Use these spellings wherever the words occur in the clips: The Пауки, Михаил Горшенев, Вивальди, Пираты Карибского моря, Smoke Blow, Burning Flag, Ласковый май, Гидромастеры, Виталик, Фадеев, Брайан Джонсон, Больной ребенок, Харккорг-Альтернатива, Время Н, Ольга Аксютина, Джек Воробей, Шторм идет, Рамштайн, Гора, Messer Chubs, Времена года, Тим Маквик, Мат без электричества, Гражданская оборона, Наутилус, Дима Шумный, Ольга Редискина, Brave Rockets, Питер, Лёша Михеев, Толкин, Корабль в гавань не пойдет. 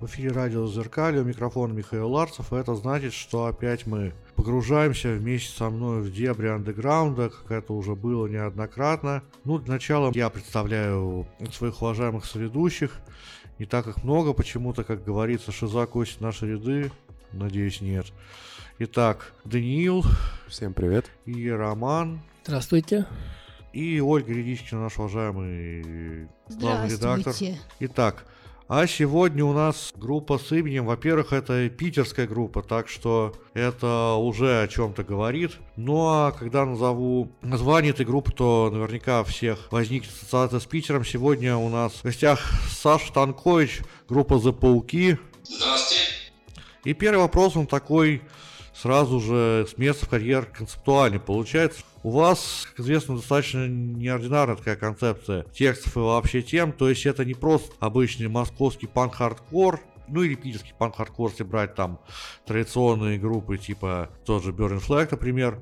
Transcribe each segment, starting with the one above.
В эфире радио «Зазеркалье», у микрофона Михаил Ларцев. Это значит, что опять мы погружаемся вместе со мной в дебри андеграунда, как это уже было неоднократно. Ну, для начала я представляю своих уважаемых соведущих. Не так их много почему-то, как говорится, шиза косит наши ряды. Надеюсь, нет. Итак, Даниил. Всем привет. И Роман. Здравствуйте. И Ольга Редискина, наш уважаемый главный редактор. Итак, а сегодня у нас группа с именем. Во-первых, это питерская группа, так что это уже о чем-то говорит. Ну а когда назову название этой группы, то наверняка всех возникнет ассоциация с Питером. Сегодня у нас в гостях Саша Танкович, группа «За пауки». Здравствуйте. И первый вопрос, он такой сразу же с места в карьер концептуальный получается. У вас, как известно, достаточно неординарная такая концепция текстов и вообще тем, то есть это не просто обычный московский панк-хардкор, ну или питерский панк-хардкор, если брать там традиционные группы типа тот же Burning Flag, например.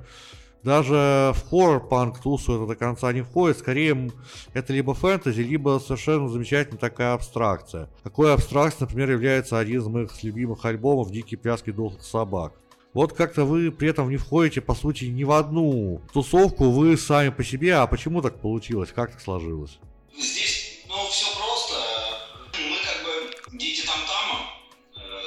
Даже в хоррор-панк тусу это до конца не входит, скорее это либо фэнтези, либо совершенно замечательная такая абстракция. Такой абстракция, например, является один из моих любимых альбомов «Дикие пляски дохлых собак». Вот как-то вы при этом не входите, по сути, ни в одну тусовку, вы сами по себе. А почему так получилось? Как так сложилось? Здесь, все просто. Мы как бы дети ТамТама.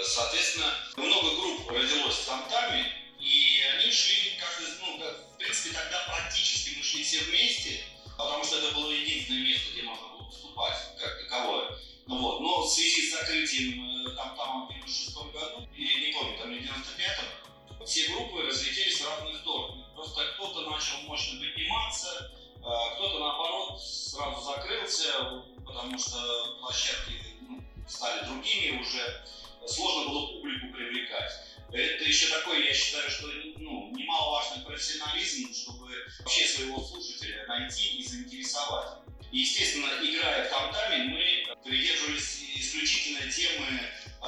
Соответственно, много групп родилось в ТамТаме. И они шли, в принципе, тогда практически мы шли все вместе. Потому что это было единственное место, где можно было выступать, как таковое. Но в связи с закрытием ТамТама в 96-м году, я не помню, в 95-м, все группы разлетелись в разные стороны. Просто кто-то начал мощно подниматься, кто-то, наоборот, сразу закрылся, потому что площадки стали другими, уже сложно было публику привлекать. Это еще такой, я считаю, что немаловажный профессионализм, чтобы вообще своего слушателя найти и заинтересовать. Естественно, играя в ТамТаме, мы придерживались исключительно темы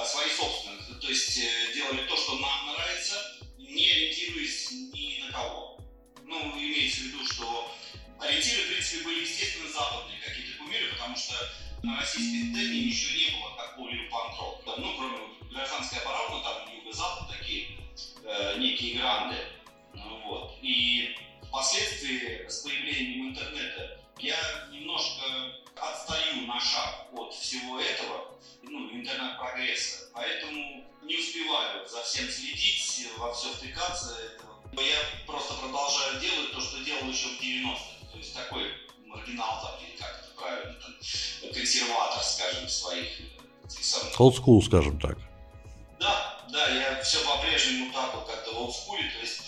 своей собственной, то есть делали то, что нам нравится, не ориентируясь ни на кого. Имеется в виду, что ориентиры, в принципе, были, естественно, западные какие-то кумиры, потому что на российской сцене еще не было как более панк-рок. Кроме «Гражданской обороны», там юго-запад такие, некие гранды. И впоследствии с появлением интернета я немножко отстаю на шаг от всего этого, интернет-прогресса, поэтому не успеваю за всем следить, во все втыкаться. Я просто продолжаю делать то, что делал еще в 90-х, то есть такой маргинал, или как это правильно, консерватор, скажем, своих самых... Олдскул, скажем так. Да, я все по-прежнему так вот как-то в олдскуле, то есть,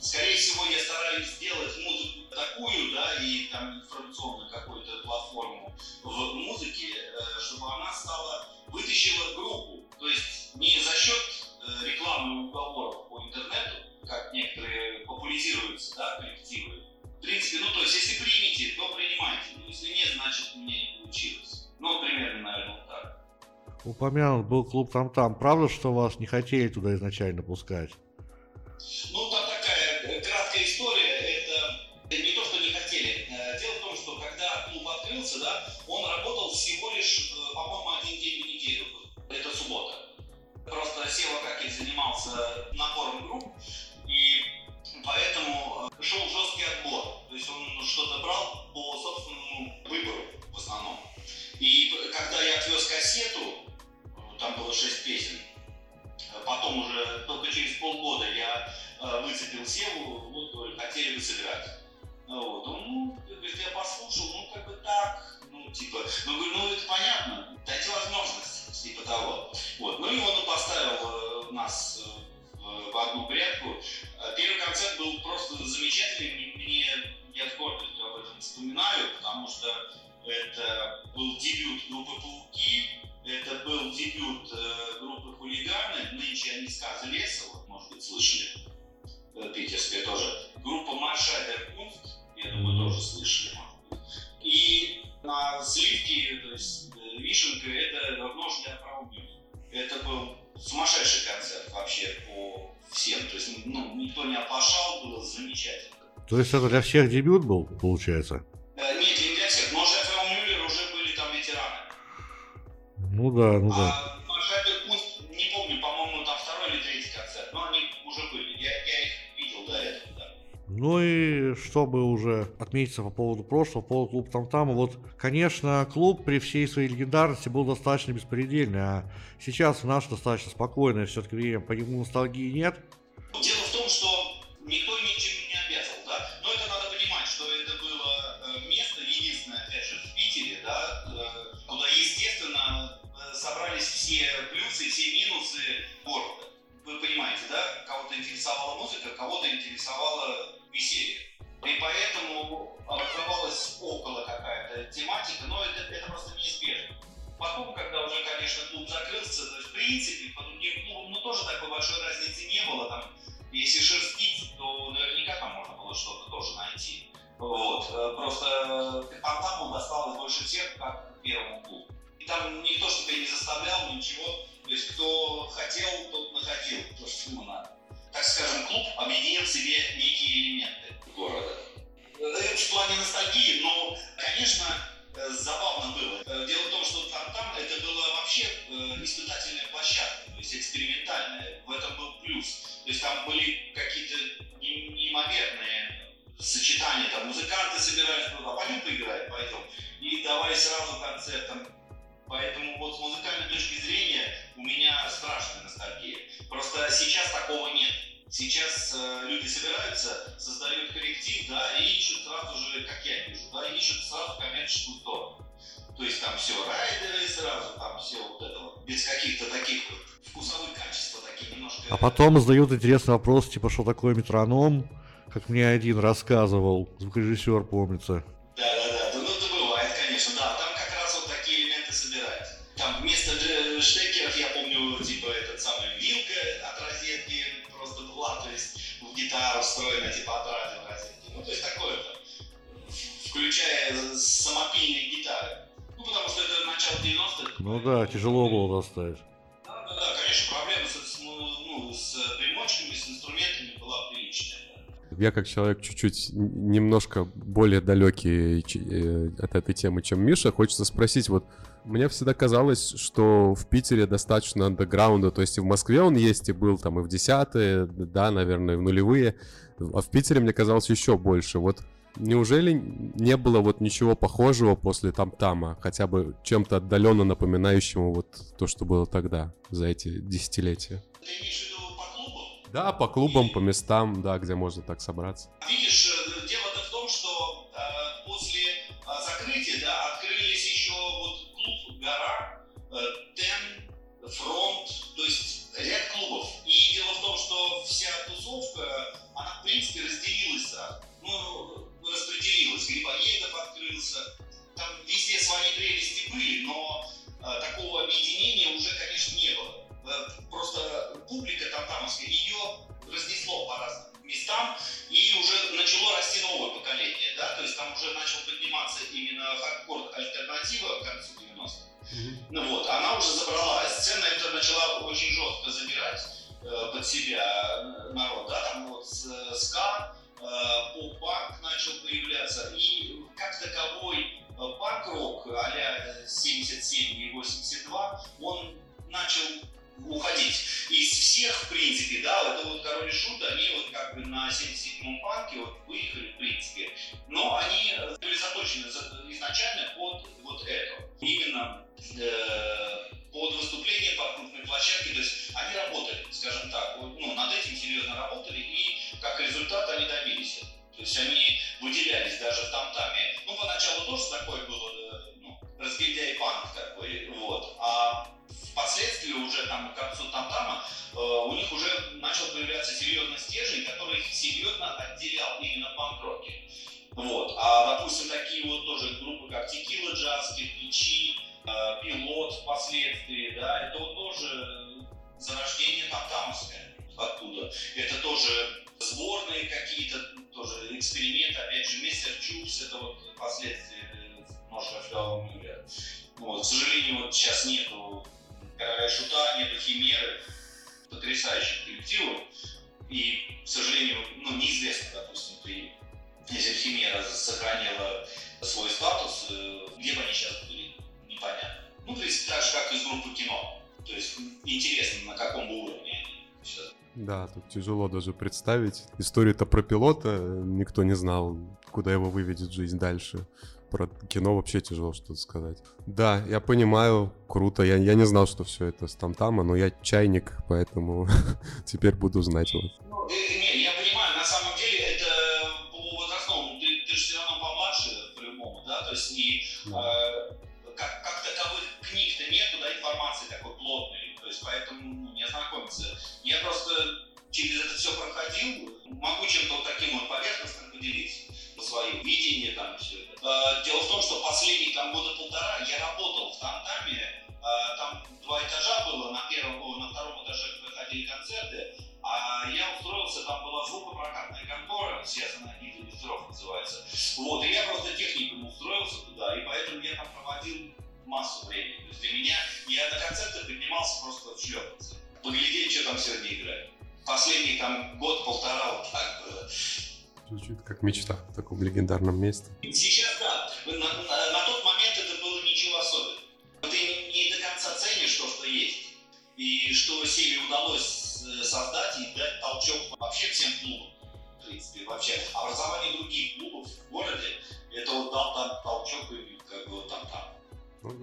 скорее всего, я стараюсь сделать музыку такую, и там информационную какую-то платформу в музыке, чтобы она вытащила группу, то есть не за счет рекламных уговоров по интернету, как некоторые популяризируются, коллективы. В принципе, если примете, то принимайте, если нет, значит, у меня не получилось. Примерно, наверное, вот так. Упомянут был клуб «ТамТам». Правда, что вас не хотели туда изначально пускать? Там такая краткая история. Это не то, что не хотели. Дело в том, что когда клуб открылся, он работал всего лишь, по-моему, один день в неделю. Это суббота. Просто Сева Какин занимался набором групп, и поэтому шел жесткий отбор. То есть он что-то брал по собственному выбору в основном. И когда я отвез кассету, там было 6 песен, потом уже только через полгода я выцепил Севу, хотели бы сыграть. Он говорит, я послушал, так, типа, это понятно, дайте возможность, типа того. И он поставил нас в одну грядку. Первый концерт был просто замечательный, я с гордостью об этом вспоминаю, потому что это был дебют группы «Пауки», это был дебют группы «Хулиганы», нынче они «Сказы леса», может быть, слышали, питерская тоже. Группа «Марша Деркунфт», я думаю, тоже слышали. И на сливке, то есть «Вишенка», это «Давно ждя правду». Это был сумасшедший концерт вообще по всем, то есть никто не оплошал, было замечательно. То есть это для всех дебют был, получается? Нет, не для всех, но «Жефф и Мюллер» уже были там ветераны. Ну да. А «Марша Ну и чтобы уже отметиться по поводу прошлого, по поводу клуба «ТамТама», вот, конечно, клуб при всей своей легендарности был достаточно беспредельный, а сейчас у нас достаточно спокойное все-таки время, по нему ностальгии нет. Дело в том, что никто ничем не обязан, да, но это надо понимать, что это было место единственное, опять же, в Питере, да, куда, естественно, собрались все плюсы, все минусы города. Вы понимаете, да, кого-то интересовала музыка, кого-то интересовала веселье. И поэтому образовалась около какая-то тематика, но это просто неизбежно. Потом, когда уже, конечно, клуб закрылся, то есть, в принципе, по другим клубам, ну, тоже такой большой разницы не было. Там, если шерстить, то наверняка там можно было что-то тоже найти. Вот. Просто «ТамТаму» досталось больше всех, как первому клубу. И там никто себя не заставлял, ничего. То есть, кто хотел, тот находил то, что ему надо. Так скажем, клуб объединил в себе некие элементы города. Это в плане ностальгии, но, конечно, забавно было. Дело в том, что «ТамТам» это была вообще испытательная площадка, то есть экспериментальная. В этом был плюс. То есть там были какие-то неимоверные сочетания. Там музыканты собирались, туда, пойдем поиграть, пойдем. И давали сразу концертам. Поэтому вот с музыкальной точки зрения у меня страшная ностальгия. Просто сейчас такого нет. Сейчас люди собираются, создают коллектив, да, и ищут сразу же, как я вижу, да, ищут сразу коммерческую сторону. То есть там все райдеры сразу, там все вот это вот, без каких-то таких вот вкусовых качеств, такие немножко... А потом задают интересный вопрос, типа, что такое метроном, как мне один рассказывал, звукорежиссер, помнится. Да-да-да, ну это бывает, конечно, да, там как раз вот такие элементы собираются. Там вместо штекеров, я помню, типа, этот самый вилка от розетки просто была, то есть в гитару встроена, типа, от радио розетки. Ну, то есть такое-то, включая самопильные гитары. Ну, потому что это начало 90-х. Ну да, тяжело было доставить. Да, да, да, конечно, проблема с примочками, с инструментами была приличная. Я как человек чуть-чуть немножко более далекий от этой темы, чем Миша, хочется спросить, вот мне всегда казалось, что в Питере достаточно андеграунда, то есть и в Москве он есть, и был там и в десятые, да, наверное, в нулевые, а в Питере мне казалось еще больше. Вот неужели не было вот ничего похожего после «ТамТама», хотя бы чем-то отдаленно напоминающему вот то, что было тогда, за эти десятилетия? Да, по клубам, по местам, да, где можно так собраться. Видишь, дело-то в том, что после закрытия, да, открылись еще вот клуб «Гора», «Тэн», «Фромт», то есть ряд клубов. И дело в том, что вся тусовка, она в принципе разделилась, ну, распределилась. Грибоедов открылся, там везде свои прелести были, но такого объединения уже, конечно, не было. Просто публика тамтамовская, ее разнесло по разным местам, и уже начало расти новое поколение, да, то есть там уже начал подниматься именно харккорг-альтернатива к концу 90-х. Ну вот, она уже забрала, сцена это начала очень жестко забирать под себя народ, да, там вот ска, поп-панк начал появляться, и как таковой панк-рок а-ля 77 и 82, он начал уходить. Из всех, в принципе, да, это вот «Король и Шут», они вот как бы на 77-м панке вот выехали, в принципе. Но они были заточены изначально под вот это. Именно под выступление по крупной площадке. То есть они работали, скажем так, вот, ну, над этим серьезно работали, и как результат они добились. То есть они выделялись даже в «ТамТаме». Ну, поначалу тоже такое было, ну, разгильдяй панк такой, вот. А впоследствии уже там к концу «ТамТама» у них уже начал появляться серьезный стержень, который их серьезно отделял именно панк-роке. Вот. А, допустим, такие вот тоже группы, как «Текила Джаз», «Кирпичи», «Пилот» впоследствии, да, это вот тоже зарождение тамтамовское оттуда. Это тоже сборные какие-то, тоже эксперименты, опять же, Messer Chubs, это вот впоследствии нож рождалого мира. Вот. К сожалению, вот сейчас нету «Короля и Шута», нету «Химеры», потрясающих коллективов, и, к сожалению, ну, неизвестно, допустим, если «Химера» сохранила свой статус, где бы они сейчас были, непонятно. Ну, в принципе, так же, как и с группой «Кино», то есть интересно, на каком бы уровне они сейчас. Да, тут тяжело даже представить. Историю-то про пилота никто не знал, куда его выведет жизнь дальше. Про кино вообще тяжело что-то сказать. Да, я понимаю, круто. Я не знал, что все это с ТамТама, но я чайник, поэтому теперь буду знать его. Ну, нет, я понимаю, на самом деле это по возрастному. Ты же все равно помладше по-любому, да? То есть не, как таковых книг-то нету, да, информации такой плотной. То есть поэтому не ознакомиться. Я просто через это все проходил. Могу чем-то вот таким вот поверхностным поделиться. Свое видение там все это. Дело в том, что последние там года полтора я работал в ТамТаме, там 2 этажа было, на втором этаже выходили концерты, а я устроился, там была звукопрокатная контора, сейчас она «Гидромастеров» называется, вот, и я просто техником устроился туда, и поэтому я там проводил массу времени, то есть для меня, я на концерты поднимался просто в шлепанце, поглядеть, что там сегодня играет. Последний там год-полтора вот так было. Звучит как мечта в таком легендарном месте. Сейчас да. На тот момент это было ничего особенного. Ты не до конца ценишь то, что есть. И что Севе удалось создать и дать толчок вообще всем клубам. В принципе, вообще. Образование других клубов в городе, это вот дал там толчок и как бы вот там.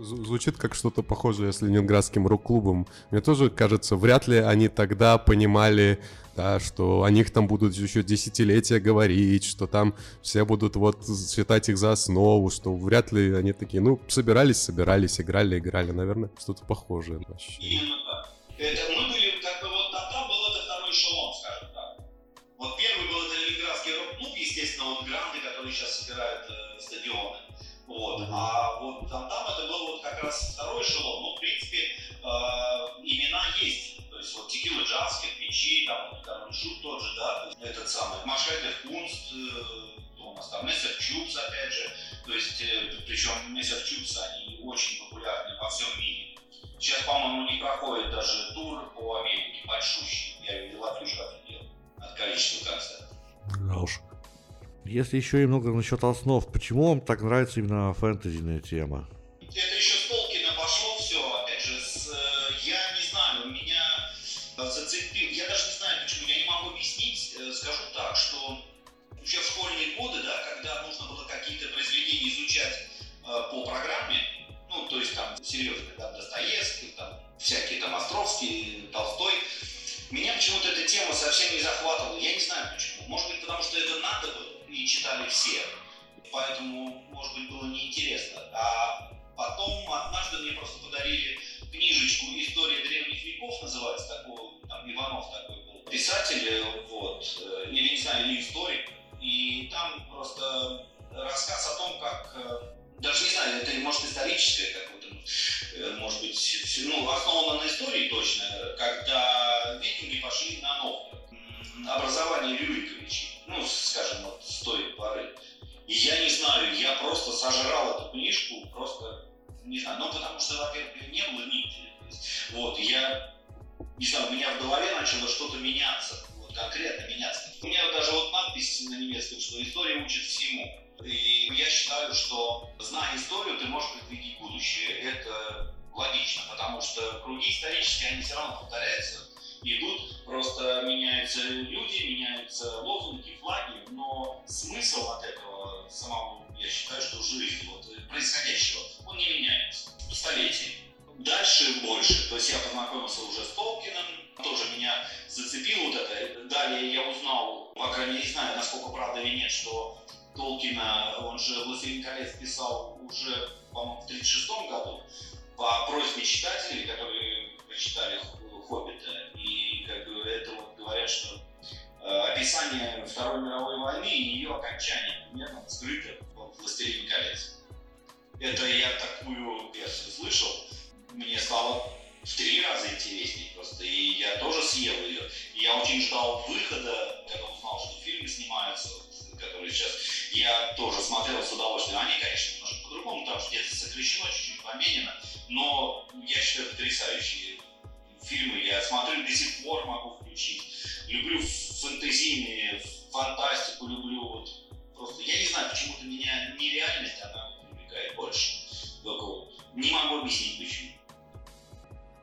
Звучит как что-то похожее с Ленинградским рок-клубом. Мне тоже кажется, вряд ли они тогда понимали, да, что о них там будут еще десятилетия говорить, что там все будут вот считать их за основу, что вряд ли они такие, ну, собирались, играли. Наверное, что-то похожее вообще. Именно так. Мы были, как-то вот там был это второй эшелон, скажем так. Вот первый был это Ленинградский рок-клуб, естественно, вот гранды, которые сейчас собирают стадионы. Вот. А вот там это был вот как раз второй эшелон, но в принципе имена есть. То есть вот Текила Джанских, Печи, там Шут тот же, да, этот самый Машайдер Кунст, у нас там Messer Chubs, опять же. То есть, причем Messer Chubs, они очень популярны по всем мире. Сейчас, по-моему, не проходит даже тур по Америке большущий. Я видел латюшку от количества концертов. Если еще немного насчет основ, почему вам так нравится именно фэнтезийная тема? Это еще с Толкина пошло все, опять же, я не знаю, меня зацепил, я даже не знаю почему, я не могу объяснить, скажу так, что вообще в школьные годы, да, когда нужно было какие-то произведения изучать по программе, ну, то есть там серьезные, там, Достоевский, там, всякие там Островский, Толстой, меня почему-то эта тема совсем не захватывала, я не знаю почему, может быть, потому что это надо было, и читали все, поэтому, может быть, было неинтересно. А потом однажды мне просто подарили книжечку «История древних веков», называется, такой, там Иванов такой был, писатель, вот, или, не знаю, или историк, и там просто рассказ о том, как, даже не знаю, это, может, историческое какое-то, может быть, ну, основано на истории точно, когда викинги пошли на Новгород, образование Рюриковичей, ну, скажем, вот с той поры. И я не знаю, я просто сожрал эту книжку, просто, не знаю, ну, потому что, во-первых, не было нигде. Вот, я, не знаю, у меня в голове начало что-то меняться, вот, конкретно меняться. У меня даже вот надпись на немецком, что история учит всему. И я считаю, что, зная историю, ты можешь предвидеть будущее. Это логично, потому что круги исторические, они все равно повторяются. Идут, просто меняются люди, меняются лозунги, флаги, но смысл от этого самого, я считаю, что жизнь, вот, происходящего, он не меняется. Столетие. Дальше больше. То есть я познакомился уже с Толкином, тоже меня зацепило вот это. Далее я узнал, по крайней мере, не знаю, насколько правда или нет, что Толкина, он же «Властелин колец» писал уже, по-моему, в 1936 году по просьбе читателей, которые прочитали «Хоббита». И, как бы, это вот говорят, что описание Второй мировой войны и ее окончание примерно скрыто в «Властелине колец». Это я такую версию слышал. Мне стало в 3 раза интереснее просто. И я тоже съел ее. И я очень ждал выхода, когда узнал, что фильмы снимаются, вот, которые сейчас я тоже смотрел с удовольствием. Они, конечно, немножко по-другому, там где-то сокращено, чуть-чуть поменено, но я считаю потрясающие фильмы. Я смотрю, до сих пор могу включить. Люблю фэнтезийные, фантастику люблю. Вот. Просто я не знаю, почему-то меня нереальность, она привлекает больше. Только не могу объяснить, почему.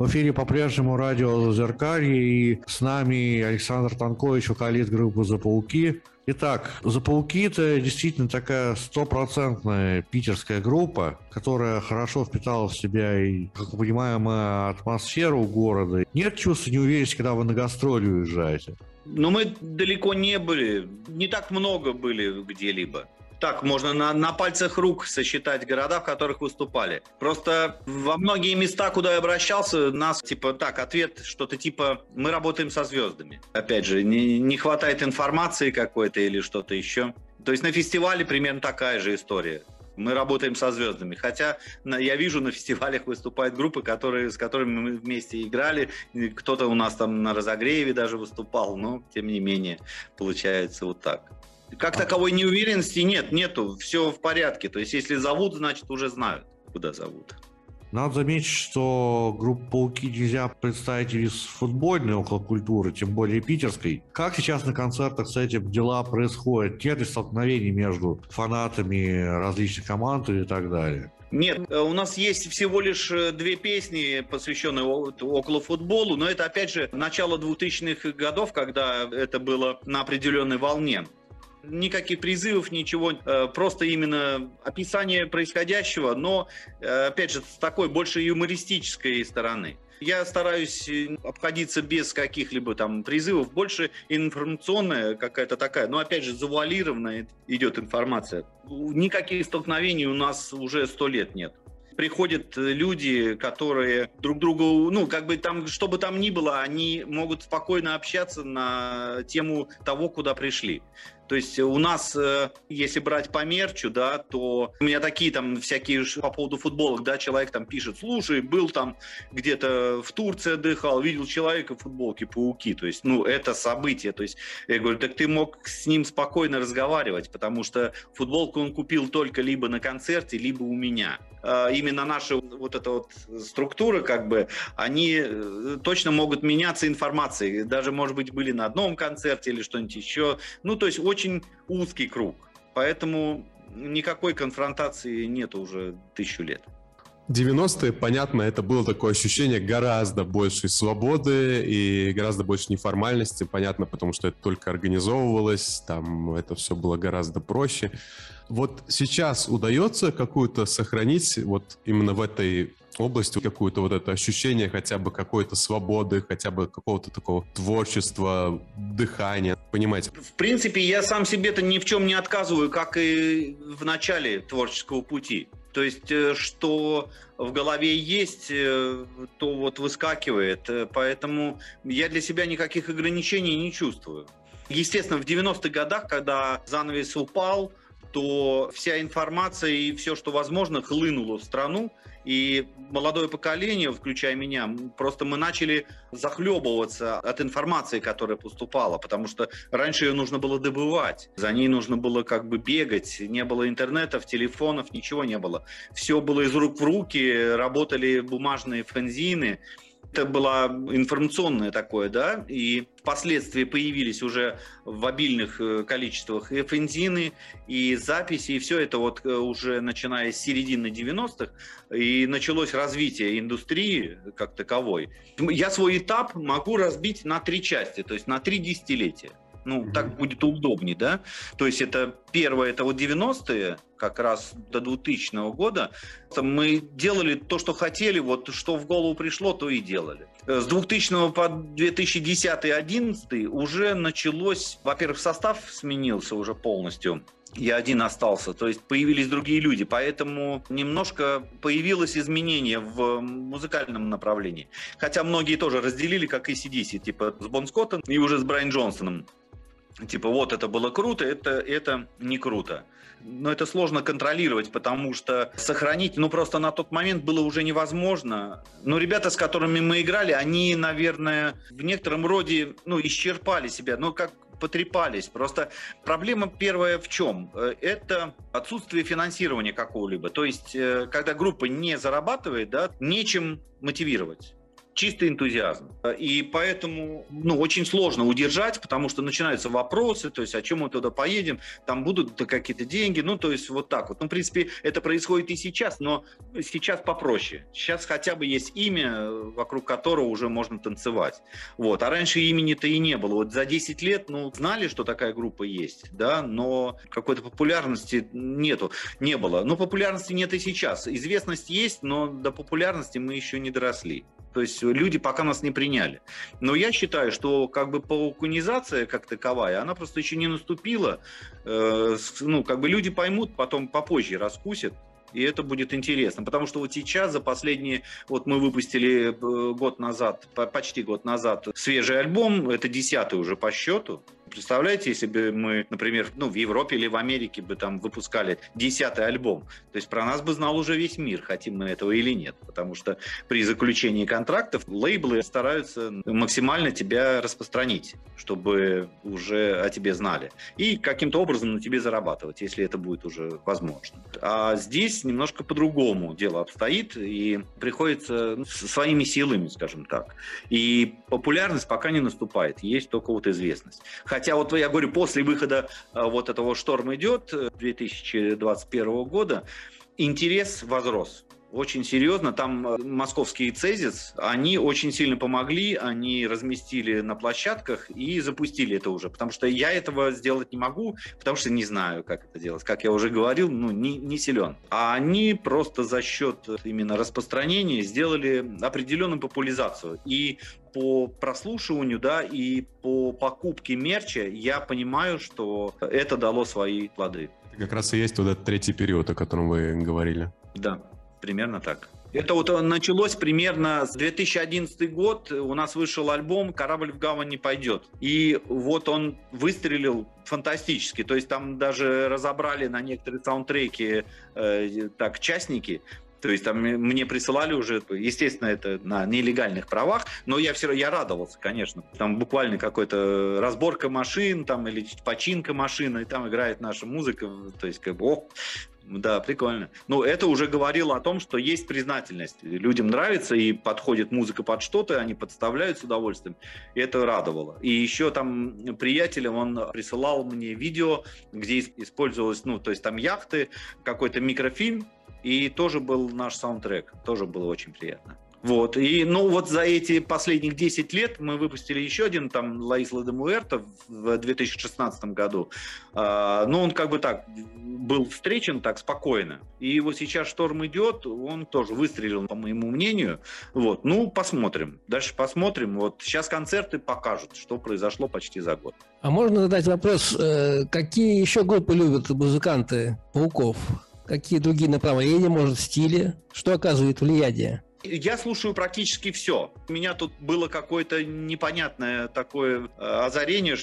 В эфире по-прежнему радио «Зазеркалье», и с нами Александр Танкович, вокалист группы «За пауки». Итак, «За пауки» — это действительно такая стопроцентная питерская группа, которая хорошо впитала в себя, и, как мы понимаем, атмосферу города. Нет чувства неуверенности, когда вы на гастроли уезжаете? Ну, мы далеко не были, не так много были где-либо. Так, можно на пальцах рук сосчитать города, в которых выступали. Просто во многие места, куда я обращался, нас типа так, ответ что-то типа «мы работаем со звездами». Опять же, не хватает информации какой-то или что-то еще. То есть на фестивале примерно такая же история. Мы работаем со звездами. Хотя я вижу, на фестивалях выступают группы, с которыми мы вместе играли. Кто-то у нас там на разогреве даже выступал, но тем не менее получается вот так. Как таковой неуверенности нету, все в порядке. То есть, если зовут, значит, уже знают, куда зовут. Надо заметить, что группу «Пауки» нельзя представить из футбольной околокультуры, тем более питерской. Как сейчас на концертах с этим дела происходят? Нет ли столкновений между фанатами различных команд и так далее? Нет, у нас есть всего лишь две песни, посвященные околофутболу, но это, опять же, начало 2000-х годов, когда это было на определенной волне. Никаких призывов, ничего, просто именно описание происходящего, но, опять же, с такой больше юмористической стороны. Я стараюсь обходиться без каких-либо там призывов, больше информационная какая-то такая, но, опять же, завуалированная идет информация. Никаких столкновений у нас уже 100 лет нет. Приходят люди, которые друг другу, ну, как бы там, что бы там ни было, они могут спокойно общаться на тему того, куда пришли. То есть у нас, если брать по мерчу, да, то у меня такие там всякие по поводу футболок, да, человек там пишет: слушай, был там где-то в Турции отдыхал, видел человека в футболке «Пауки». То есть, ну, это событие. То есть я говорю, так ты мог с ним спокойно разговаривать, потому что футболку он купил только либо на концерте, либо у меня. Именно наша вот эта вот структура, как бы, они точно могут меняться информацией. Даже, может быть, были на одном концерте или что-нибудь еще. Ну, то есть очень узкий круг, поэтому никакой конфронтации нет уже 1000 лет. 90-е, понятно, это было такое ощущение гораздо большей свободы и гораздо больше неформальности, понятно, потому что это только организовывалось, там это все было гораздо проще. Вот сейчас удается какую-то сохранить вот именно в этой области какое-то вот это ощущение хотя бы какой-то свободы, хотя бы какого-то такого творчества, дыхания, понимаете? В принципе, я сам себе-то ни в чем не отказываю, как и в начале творческого пути. То есть, что в голове есть, то вот выскакивает. Поэтому я для себя никаких ограничений не чувствую. Естественно, в 90-х годах, когда занавес упал, то вся информация и все, что возможно, хлынуло в страну. И молодое поколение, включая меня, просто мы начали захлебываться от информации, которая поступала, потому что раньше ее нужно было добывать, за ней нужно было как бы бегать, не было интернетов, телефонов, ничего не было. Все было из рук в руки, работали бумажные фензины. Это было информационное такое, да, и впоследствии появились уже в обильных количествах и фензины, и записи, и все это вот уже начиная с середины 90-х, и началось развитие индустрии как таковой. Я свой этап могу разбить на 3 части, то есть на 3 десятилетия. Ну, так будет удобнее, да? То есть это первое, это вот 90-е, как раз до 2000 года. Мы делали то, что хотели, вот что в голову пришло, то и делали. С 2000 по 2010-2011 уже началось, во-первых, состав сменился уже полностью. Я один остался, то есть появились другие люди, поэтому немножко появилось изменение в музыкальном направлении. Хотя многие тоже разделили, как и ACDC, типа с Бон Скоттом и уже с Брайан Джонсоном. Типа вот это было круто, это не круто. Но это сложно контролировать, потому что сохранить, ну просто на тот момент было уже невозможно. Но ребята, с которыми мы играли, они, наверное, в некотором роде, ну, исчерпали себя, но как потрепались. Просто проблема первая в чем? Это отсутствие финансирования какого-либо. То есть, когда группа не зарабатывает, да, нечем мотивировать. чистый энтузиазм. И поэтому очень сложно удержать, потому что начинаются вопросы, то есть, о чем мы туда поедем, там будут какие-то деньги, то есть, вот так вот. В принципе, это происходит и сейчас, но сейчас попроще. Сейчас хотя бы есть имя, вокруг которого уже можно танцевать. Вот. А раньше имени-то и не было. Вот за 10 лет, знали, что такая группа есть, да, но какой-то популярности не было. Но популярности нет и сейчас. Известность есть, но до популярности мы еще не доросли. То есть люди пока нас не приняли. Но я считаю, что паукунизация как таковая, она просто еще не наступила. Люди поймут, потом попозже раскусят. И это будет интересно, потому что вот сейчас за последние... Вот мы выпустили почти год назад свежий альбом, это 10-й уже по счету. Представляете, если бы мы, например, в Европе или в Америке бы там выпускали 10-й альбом, то есть про нас бы знал уже весь мир, хотим мы этого или нет, потому что при заключении контрактов лейблы стараются максимально тебя распространить, чтобы уже о тебе знали, и каким-то образом на тебе зарабатывать, если это будет уже возможно. А здесь немножко по-другому дело обстоит, и приходится своими силами, скажем так. И популярность пока не наступает, есть только вот известность. Хотя вот я говорю, после выхода вот этого «Шторм идет» 2021 года интерес возрос. Очень серьезно. Там московский «Цезис», они очень сильно помогли, они разместили на площадках и запустили это уже. Потому что я этого сделать не могу, потому что не знаю, как это делать. Как я уже говорил, не силен. А они просто за счет именно распространения сделали определенную популяризацию. И по прослушиванию, и по покупке мерча я понимаю, что это дало свои плоды. Это как раз и есть вот этот третий период, о котором вы говорили. Да. Примерно так. Это вот началось примерно с 2011 год. У нас вышел альбом «Корабль в гавань не пойдет». И вот он выстрелил фантастически. То есть там даже разобрали на некоторые саундтреки частники. То есть там мне присылали уже, естественно, это на нелегальных правах, но я радовался, конечно. Там буквально какая-то разборка машин или починка машины, и там играет наша музыка. То есть да, прикольно. Это уже говорило о том, что есть признательность. Людям нравится, и подходит музыка под что-то, они подставляют с удовольствием. И это радовало. И еще там приятелем он присылал мне видео, где использовалось, там яхты, какой-то микрофильм, и тоже был наш саундтрек. Тоже было очень приятно. Вот. И, за эти последних 10 лет мы выпустили еще один, «Ла Исла де Муэрто» в 2016 году. Он был встречен так спокойно. И вот сейчас «Шторм идет», он тоже выстрелил, по моему мнению. Вот. Посмотрим. Дальше посмотрим. Вот сейчас концерты покажут, что произошло почти за год. А можно задать вопрос, какие еще группы любят музыканты «Пауков»? Какие другие направления, может, стили? Что оказывает влияние? Я слушаю практически все. У меня тут было какое-то непонятное такое озарение,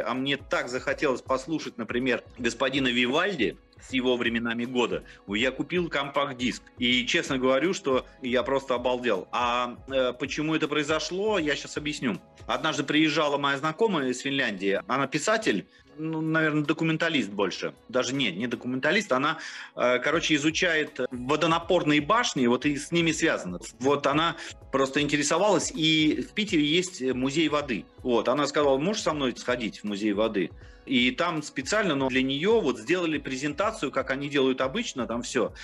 а мне так захотелось послушать, например, господина Вивальди с его «Временами года». Я купил компакт-диск. И честно говорю, что я просто обалдел. А почему это произошло, я сейчас объясню. Однажды приезжала моя знакомая из Финляндии. Она писатель, наверное, документалист больше. Даже не документалист. Она, изучает водонапорные башни, и с ними связано. Вот она просто интересовалась. И в Питере есть музей воды. Вот. Она сказала: можешь со мной сходить в музей воды? И там специально, для нее сделали презентацию, как они делают обычно, там все.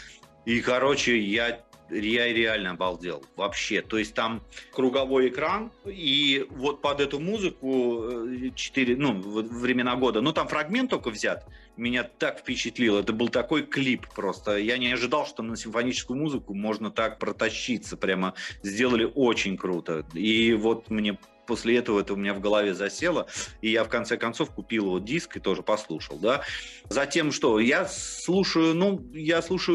И, я реально обалдел вообще. То есть там круговой экран, и под эту музыку «Времена года». Там фрагмент только взят. Меня так впечатлило. Это был такой клип просто. Я не ожидал, что на симфоническую музыку можно так протащиться. Прямо сделали очень круто. И мне... После этого это у меня в голове засело, и я в конце концов купил диск и тоже послушал, да. Затем что? Я слушаю,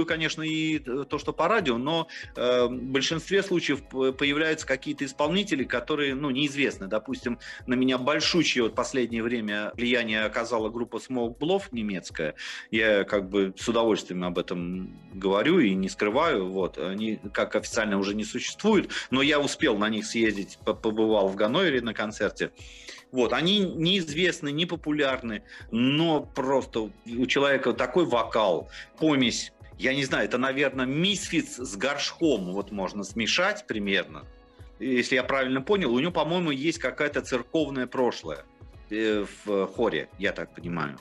конечно, и то, что по радио, но в большинстве случаев появляются какие-то исполнители, которые, неизвестны. Допустим, на меня большущее последнее время влияние оказала группа Smoke Blow немецкая. Я с удовольствием об этом говорю и не скрываю, Они как официально уже не существуют, но я успел на них съездить, побывал в Ганнове на концерте. Они неизвестны, не популярны, но просто у человека такой вокал, помесь я не знаю, это, наверное, Misfits с Горшком вот можно смешать примерно. Если я правильно понял, у него, по-моему, есть какая-то церковное прошлое в хоре, я так понимаю.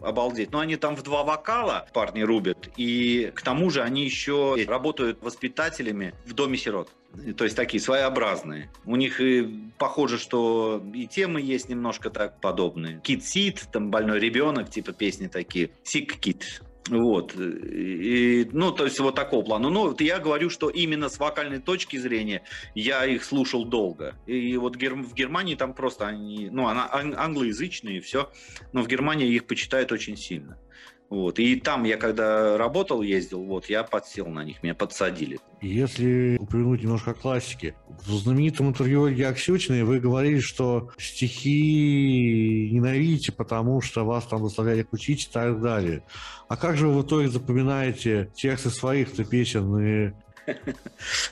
Обалдеть. Но они там в два вокала парни рубят, и к тому же они еще работают воспитателями в доме сирот. То есть такие своеобразные. У них и похоже, что и темы есть немножко так подобные. Kid Sit, там больной ребенок, типа песни такие. Sick Kid. Вот. И, ну, то есть вот такого плана. Но вот я говорю, что именно с вокальной точки зрения я их слушал долго. И вот в Германии там просто они... Ну, англоязычные, и все. Но в Германии их почитают очень сильно. Вот. И там я, когда работал, ездил, вот, я подсел на них, меня подсадили. Если упомянуть немножко о классике. В знаменитом интервью Ольги Аксютиной вы говорили, что стихи ненавидите, потому что вас там заставляли кучить и так далее. А как же вы в итоге запоминаете тексты своих-то песен? И...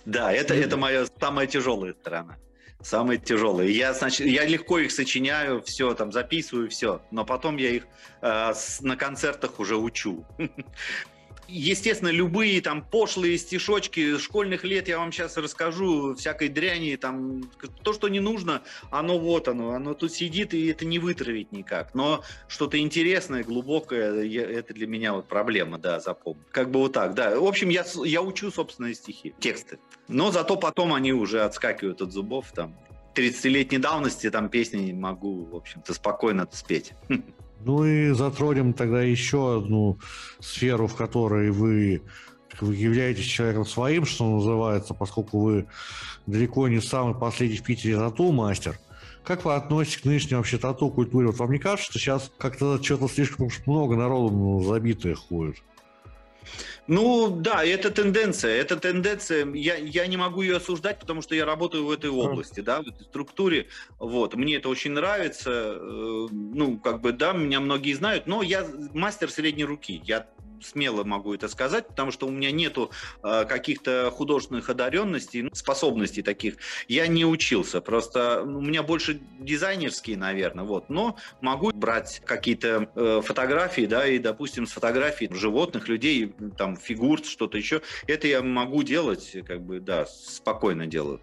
Да, это моя самая тяжелая сторона. Самые тяжелые. Я легко их сочиняю, все там записываю, все. Но потом я их на концертах уже учу. Естественно, любые там пошлые стишочки школьных лет я вам сейчас расскажу, всякой дряни, там, то, что не нужно, оно вот оно тут сидит, и это не вытравить никак. Но что-то интересное, глубокое, это для меня вот проблема, да, запомнить. Как бы вот так, да. В общем, я учу собственные стихи, тексты. Но зато потом они уже отскакивают от зубов, там, 30-летней давности, там, песни могу, в общем-то, спокойно спеть. Ну и затронем тогда еще одну сферу, в которой вы являетесь человеком своим, что называется, поскольку вы далеко не самый последний в Питере тату-мастер. Как вы относитесь к нынешней вообще тату-культуре? Вот вам не кажется, что сейчас как-то что-то слишком много народу забитое ходит? Ну да, это тенденция. Я не могу ее осуждать, потому что я работаю в этой области, да, в этой структуре. Вот, мне это очень нравится. Ну, как бы, да, меня многие знают, но я мастер средней руки. Я смело могу это сказать, потому что у меня нету каких-то художественных одаренностей, способностей таких. Я не учился, просто у меня больше дизайнерские, наверное, вот. Но могу брать какие-то фотографии, да, и, допустим, с фотографий животных, людей, там, фигур, что-то еще. Это я могу делать, как бы, да, спокойно делаю.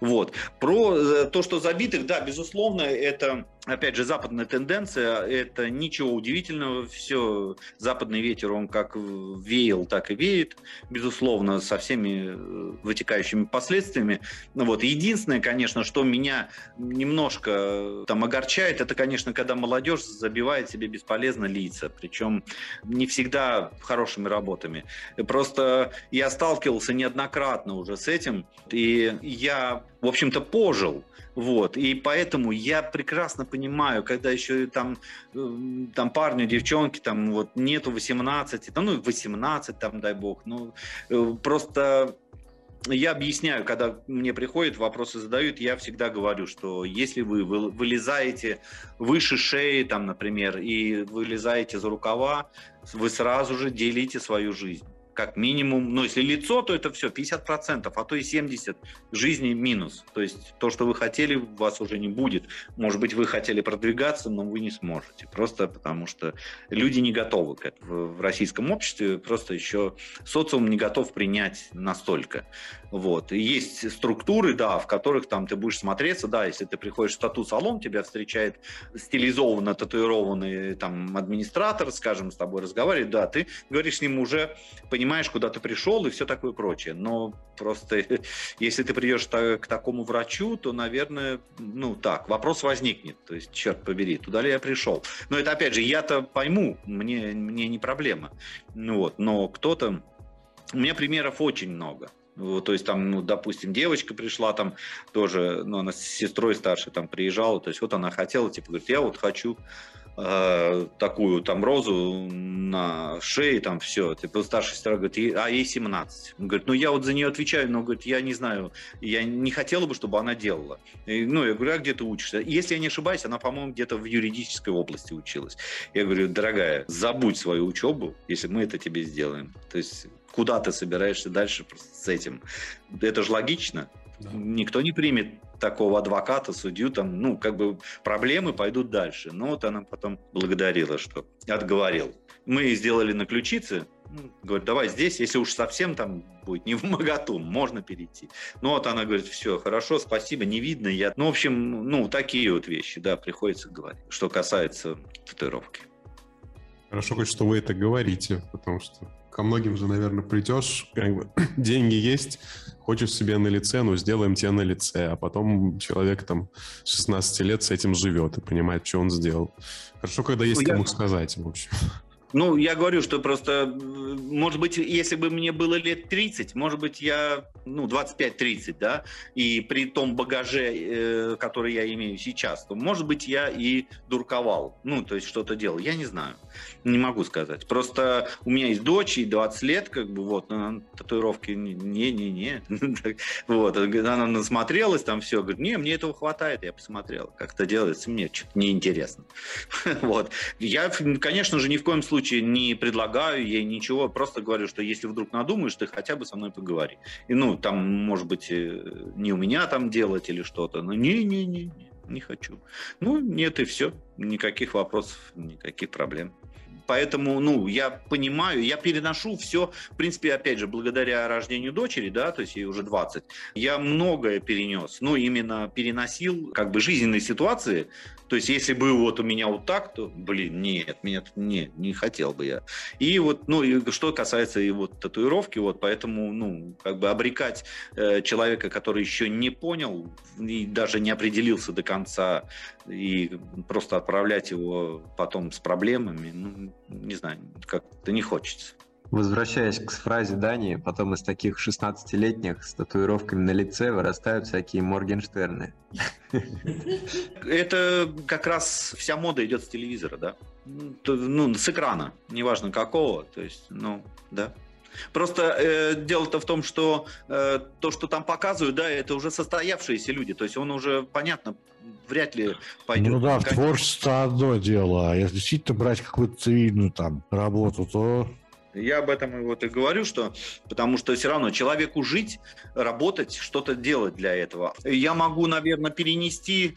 Вот. Про то, что забитых, да, безусловно, это... Опять же, западная тенденция, это ничего удивительного, все, западный ветер, он как веял, так и веет, безусловно, со всеми вытекающими последствиями. Ну, вот. Единственное, конечно, что меня немножко там огорчает, это, конечно, когда молодежь забивает себе бесполезно лица, причем не всегда хорошими работами. Просто я сталкивался неоднократно уже с этим, и я, в общем-то, пожил. Вот. И поэтому я прекрасно понимаю, когда еще там парню, девчонке, там вот нету 18, там, ну 18, там, дай бог, ну просто я объясняю, когда мне приходят, вопросы задают, я всегда говорю, что если вы вылезаете выше шеи, там, например, и вылезаете за рукава, вы сразу же делите свою жизнь. Как минимум, ну, если лицо, то это все, 50%, а то и 70% жизни минус. То есть то, что вы хотели, у вас уже не будет. Может быть, вы хотели продвигаться, но вы не сможете. Просто потому что люди не готовы к этому. В российском обществе просто еще социум не готов принять настолько. Вот. И есть структуры, да, в которых там ты будешь смотреться, да, если ты приходишь в тату-салон, тебя встречает стилизованно татуированный там администратор, скажем, с тобой разговаривает, да, ты говоришь с ним уже, понимаешь, куда ты пришел и все такое прочее. Но просто если ты придешь к такому врачу, то, наверное, ну так, вопрос возникнет. То есть, черт побери, туда ли я пришел? Но это, опять же, я-то пойму, мне не проблема. Ну, вот, но кто-то... У меня примеров очень много. То есть там, ну, допустим, девочка пришла там тоже, ну, она с сестрой старшей там приезжала, то есть вот она хотела, типа, говорит, я вот хочу такую там розу на шее, там все. Типа старшая сестра говорит, а ей 17. Он говорит, ну я вот за нее отвечаю, но, говорит, я не знаю, я не хотела бы, чтобы она делала. И, ну, я говорю, а где ты учишься? И, если я не ошибаюсь, она, по-моему, где-то в юридической области училась. Я говорю, дорогая, забудь свою учебу, если мы это тебе сделаем. То есть... Куда ты собираешься дальше с этим? Это же логично. Да. Никто не примет такого адвоката, судью. Там, ну, как бы проблемы пойдут дальше. Но вот она потом благодарила, что отговорил. Мы сделали на ключице Говорит, давай здесь, если уж совсем там будет не в моготу, можно перейти. Ну, вот она говорит, все, хорошо, спасибо, не видно. Я... Ну, в общем, ну, такие вот вещи, да, приходится говорить, что касается татуировки. Хорошо хоть, что вы это говорите, потому что ко многим же, наверное, придешь, как бы, деньги есть, хочешь себе на лице, ну, сделаем тебе на лице, а потом человек там 16 лет с этим живет и понимает, что он сделал. Хорошо, когда есть кому сказать, в общем. Ну, я говорю, что просто, может быть, если бы мне было лет 30, может быть, я, ну, 25-30, да, и при том багаже, который я имею сейчас, то, может быть, я и дурковал, ну, то есть что-то делал, я не знаю, не могу сказать. Просто у меня есть дочь, ей 20 лет, как бы, вот, татуировки, не-не-не, вот, она насмотрелась там все, говорит, не, мне этого хватает, я посмотрел, как это делается, мне что-то неинтересно. Вот, я, конечно же, ни в коем случае не предлагаю ей ничего, просто говорю, что если вдруг надумаешь, ты хотя бы со мной поговори. И, ну, там, может быть, не у меня там делать или что-то, но не хочу. Ну, нет, и все. Никаких вопросов, никаких проблем. Поэтому, ну, я понимаю, я переношу все, в принципе, опять же, благодаря рождению дочери, да, то есть ей уже 20, я многое перенес, ну, именно переносил, как бы, жизненные ситуации, то есть если бы вот у меня вот так, то, блин, нет, меня не хотел бы я. И вот, ну, и что касается и вот татуировки, вот, поэтому, ну, как бы обрекать человека, который еще не понял и даже не определился до конца, и просто отправлять его потом с проблемами, ну, не знаю, как-то не хочется. Возвращаясь к фразе Дани, потом из таких 16-летних с татуировками на лице вырастают всякие Моргенштерны. Это как раз вся мода идет с телевизора, да? Ну, с экрана, неважно какого, то есть, ну, да. Просто дело-то в том, что то, что там показывают, да, это уже состоявшиеся люди, то есть он уже, понятно, вряд ли пойдет. Ну да, в творчество одно дело, а если действительно брать какую-то цивильную там работу, то... Я об этом вот и говорю, что потому что все равно человеку жить, работать, что-то делать для этого. Я могу, наверное, перенести,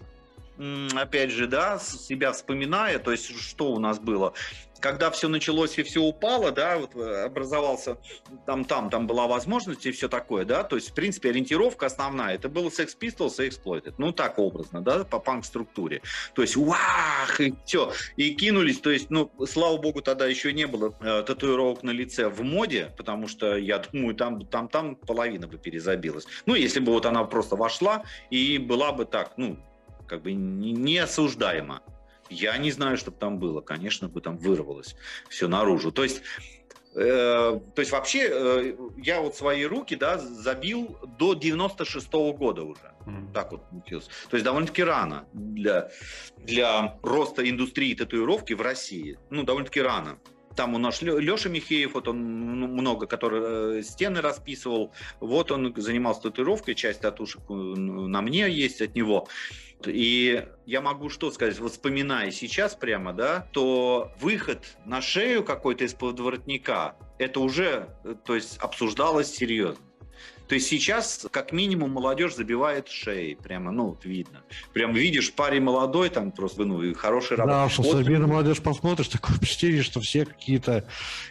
опять же, да, себя вспоминая, то есть что у нас было. Когда все началось и все упало, да, вот образовался там была возможность и все такое, да, то есть, в принципе, ориентировка основная, это было Sex Pistols и Exploited, ну, так образно, да, по панк-структуре, то есть, уах, и все, и кинулись, то есть, ну, слава богу, тогда еще не было татуировок на лице в моде, потому что, я думаю, там половина бы перезабилась, ну, если бы вот она просто вошла и была бы так, ну, как бы неосуждаема. Я не знаю, что бы там было. Конечно, бы там вырвалось все наружу. То есть вообще я вот свои руки, да, забил до 96-го года уже. Так вот получилось. То есть довольно-таки рано для роста индустрии татуировки в России. Ну, довольно-таки рано. Там у нас Лёша Михеев, вот он много, который стены расписывал. Вот он занимался татуировкой, часть татушек на мне есть от него. И я могу что сказать, вот вспоминая сейчас прямо, да, то выход на шею какой-то из-под воротника, это уже, то есть, обсуждалось серьезно. То есть сейчас, как минимум, молодежь забивает шеи, прямо, ну, вот видно. Прям видишь, парень молодой, там просто, ну, и хороший работник. Да, что особенно молодежь посмотришь, такое впечатление, что все какие-то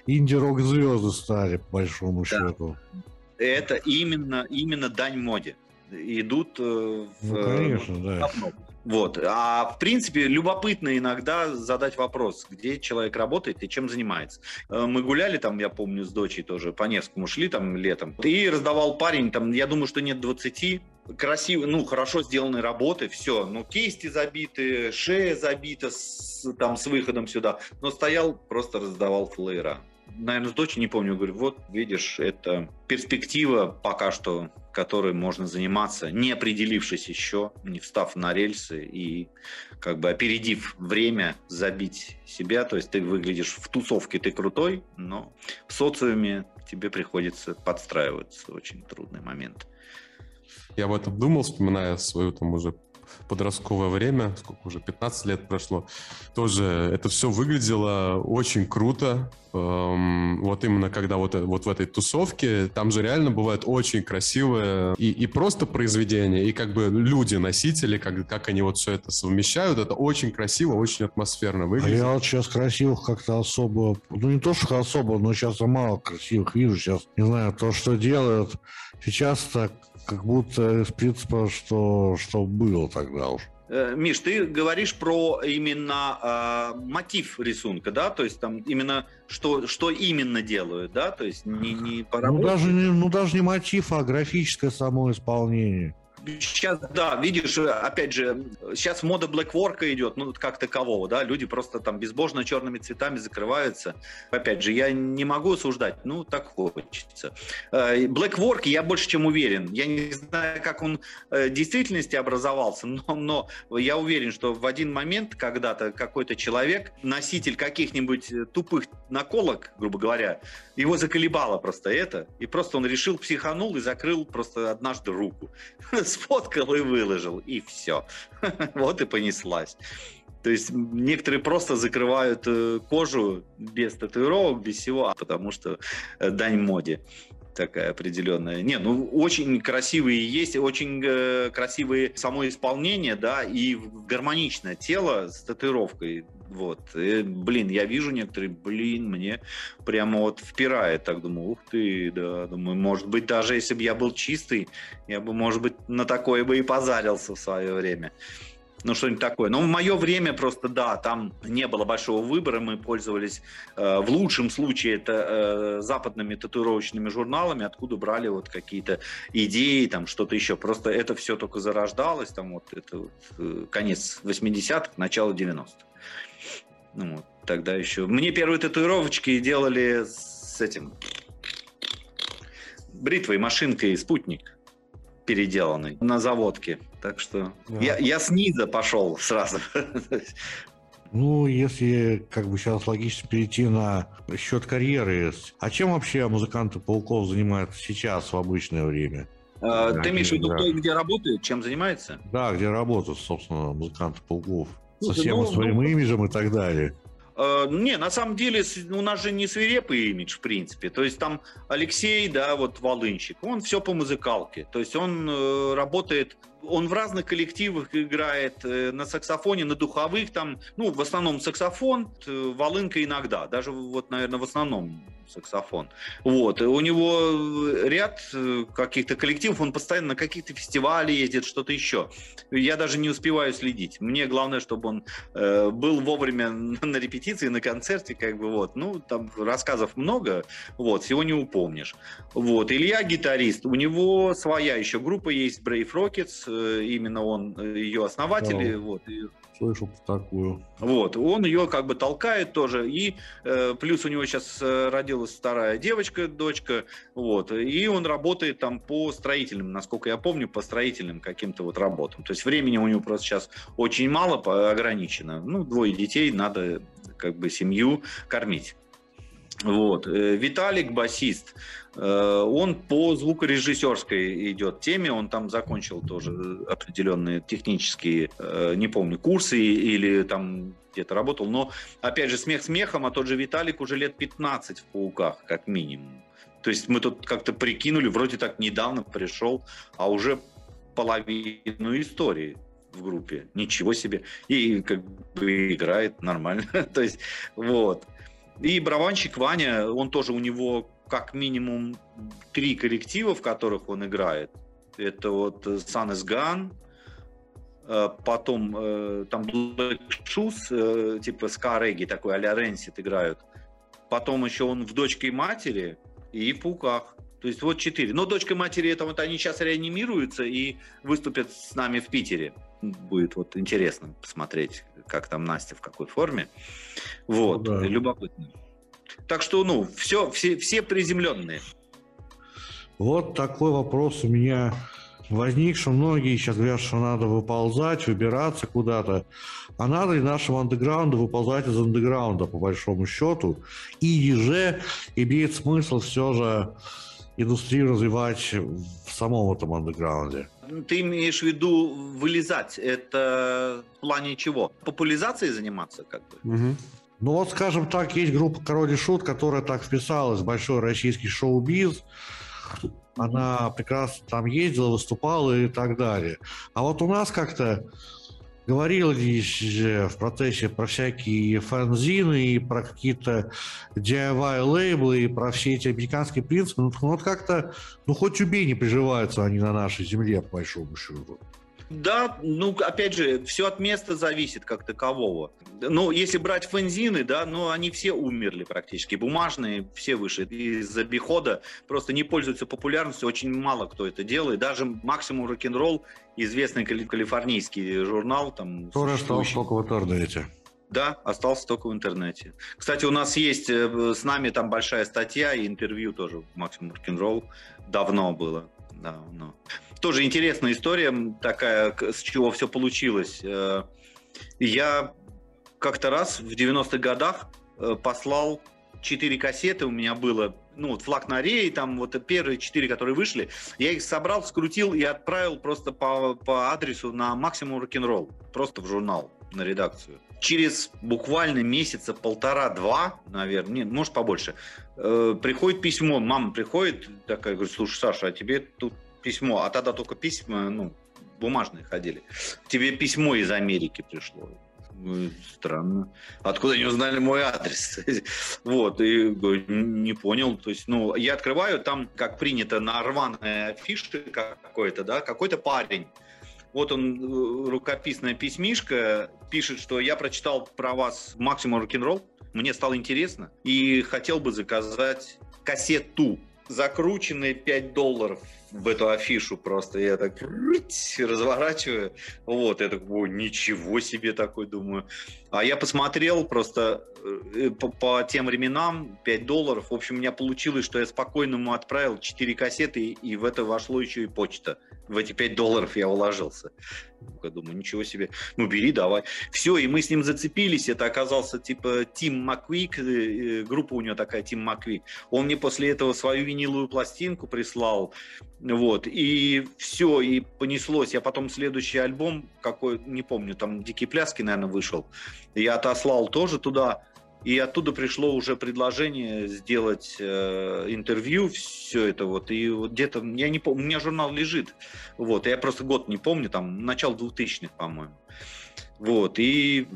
инди-рок-звезды стали, по большому счету. Это именно дань моде. Идут в... Ну, конечно, да. Вот. А в принципе любопытно иногда задать вопрос, где человек работает и чем занимается. Мы гуляли там, я помню, с дочерью тоже по Невскому шли там летом. И раздавал парень, там, я думаю, что нет 20, красивые, ну, хорошо сделанные работы, все. Ну, кисти забиты, шея забита с выходом сюда. Но стоял, просто раздавал флеера. Наверное, с дочерью, не помню, говорю, вот, видишь, это перспектива пока что, которой можно заниматься, не определившись еще, не встав на рельсы и, как бы, опередив время, забить себя. То есть ты выглядишь в тусовке, ты крутой, но в социуме тебе приходится подстраиваться. Очень трудный момент. Я об этом думал, вспоминая свою там уже подростковое время, сколько уже, 15 лет прошло, тоже это все выглядело очень круто. Вот именно когда вот в этой тусовке, там же реально бывает очень красивое и просто произведение, и как бы люди-носители, как они вот все это совмещают, это очень красиво, очень атмосферно выглядит. А я вот сейчас красивых как-то особо, ну не то, что особо, но сейчас я мало красивых вижу, сейчас не знаю, то, что делают сейчас, так как будто из принципа, что было тогда уж. Миш, ты говоришь про именно мотив рисунка, да, то есть там именно что именно делают, да, то есть не по работе. Ну даже не мотив, а графическое само исполнение. Сейчас, да, видишь, опять же, сейчас мода блэкворка идет, ну, как такового, да, люди просто там безбожно черными цветами закрываются. Опять же, я не могу осуждать, ну, так хочется. Блэкворк, я больше чем уверен. Я не знаю, как он в действительности образовался, но я уверен, что в один момент когда-то какой-то человек, носитель каких-нибудь тупых наколок, грубо говоря, его заколебало просто это, и просто он решил, психанул и закрыл просто однажды руку. Сфоткал и выложил, и все. Вот и понеслась. То есть некоторые просто закрывают кожу без татуировок, без всего, потому что дань моде такая определенная. Не, ну очень красивые есть, очень красивые само исполнение, да, и гармоничное тело с татуировкой. Вот. И, блин, я вижу некоторые, мне прямо вот впирает. Так думаю, ух ты, да. Думаю, может быть, даже если бы я был чистый, я бы, может быть, на такое бы и позарился в свое время. Ну, что-нибудь такое. Но в мое время просто, да, там не было большого выбора. Мы пользовались, в лучшем случае, это западными татуировочными журналами, откуда брали вот какие-то идеи, там что-то еще. Просто это все только зарождалось. Там вот это вот, конец 80-х, начало 90-х. Ну, вот, тогда еще. Мне первые татуировочки делали с этим бритвой, машинкой, спутник переделанный на заводке. Так что я снизу пошел сразу. Ну, если как бы сейчас логично перейти на счет карьеры. А чем вообще музыканты Пауков занимаются сейчас в обычное время? Ты имеешь в виду, где работают, чем занимается? Да, где работают, собственно, музыканты Пауков. Со всем своим имиджем и так далее. Не, на самом деле у нас же не свирепый имидж, в принципе. То есть там Алексей, да, вот Волынщик, он все по музыкалке. То есть он работает, он в разных коллективах играет, на саксофоне, на духовых там. Ну, в основном саксофон, волынка иногда. Даже вот, наверное, в основном саксофон. Вот. И у него ряд каких-то коллективов, он постоянно на какие-то фестивали ездит, что-то еще. Я даже не успеваю следить. Мне главное, чтобы он был вовремя на репетиции, на концерте, как бы вот. Ну, там рассказов много, вот, всего не упомнишь. Вот. Илья гитарист, у него своя еще группа есть, Brave Rockets, именно он, ее основатель, да. Вот. Слышал такую. Вот, он ее как бы толкает тоже, и плюс у него сейчас родилась вторая девочка, дочка, вот, и он работает там по строительным, насколько я помню, по строительным каким-то вот работам. То есть времени у него просто сейчас очень мало, ограничено. Ну, 2 детей, надо как бы семью кормить. Вот. Виталик, басист, он по звукорежиссерской идет теме, он там закончил тоже определенные технические, не помню, курсы или там где-то работал, но, опять же, смех смехом, а тот же Виталик уже лет 15 в «Пауках», как минимум. То есть мы тут как-то прикинули, вроде так недавно пришел, а уже половину истории в группе, ничего себе, и как бы играет нормально, то есть вот. И барабанщик Ваня, он тоже, у него как минимум 3 коллектива, в которых он играет. Это вот Sun is Gone, потом там Black Shoes, типа ска-регги такой, а-ля Rancid играют. Потом еще он в «Дочке и матери» и в «Пауках». То есть вот 4. Но «Дочка и матери» это вот они сейчас реанимируются и выступят с нами в Питере. Будет вот интересно посмотреть, как там Настя, в какой форме. Вот, ну, да. Любопытно. Так что, ну, все приземленные. Вот такой вопрос у меня возник, что многие сейчас говорят, что надо выползать, выбираться куда-то. А надо ли нашему андеграунду выползать из андеграунда, по большому счету? И же имеет смысл все же индустрию развивать в самом этом андеграунде. ты имеешь в виду вылезать? Это в плане чего? Популяризацией заниматься как бы? Угу. Ну вот, скажем так, есть группа «Король и Шут», которая так вписалась в большой российский шоу-биз. Она прекрасно там ездила, выступала и так далее. А вот у нас как-то говорилось в процессе про всякие фанзины и про какие-то DIY-лейблы и про все эти американские принципы. Ну вот как-то, ну хоть убей, не приживаются они на нашей земле, по большому счету. Да, ну, опять же, все от места зависит как такового. Ну, если брать фэнзины, да, ну, они все умерли практически. Бумажные все вышли из обихода, просто не пользуются популярностью, очень мало кто это делает. Даже Maximum Rocknroll, известный калифорнийский журнал, там... Тоже осталось только в интернете. Да, остался только в интернете. Кстати, у нас есть с нами там большая статья и интервью тоже в Maximum Rocknroll. Давно было. Да, ну. Тоже интересная история такая, с чего все получилось. Я как-то раз в 90-х годах послал 4 кассеты, у меня было, ну, вот «Флаг на рее», там вот первые 4, которые вышли, я их собрал, скрутил и отправил просто по адресу на Maximum Rocknroll, просто в журнал, на редакцию. Через буквально месяца полтора-два, наверное, нет, может побольше, приходит письмо, мама приходит, такая, говорит: слушай, Саша, а тебе тут письмо, а тогда только письма, ну, бумажные ходили, тебе письмо из Америки пришло. Странно. Откуда они узнали мой адрес? Вот, и не понял. То есть, ну, я открываю, там, как принято, на рваной афише какой-то, да, какой-то парень. Вот он, рукописная письмишка, пишет, что я прочитал про вас Maximum Rocknroll, мне стало интересно, и хотел бы заказать кассету. Закрученные $5 в эту афишу просто. Я так разворачиваю. Вот, я такой, ничего себе, такой думаю. А я посмотрел просто по тем временам $5. В общем, у меня получилось, что я спокойно ему отправил 4 кассеты, и в это вошло еще и почта. В эти $5 я уложился. Я думаю, ничего себе. Ну, бери, давай. Все, и мы с ним зацепились. Это оказался типа Тим Маквик. Группа у него такая, Тим Маквик. Он мне после этого свою виниловую пластинку прислал. Вот. И все, и понеслось. Я потом следующий альбом, какой, не помню, там «Дикие пляски», наверное, вышел. Я отослал тоже туда. И оттуда пришло уже предложение сделать интервью, все это вот. И вот где-то, я не помню, у меня журнал лежит. Вот, я просто год не помню, там, начало 2000-х, по-моему. Вот, и,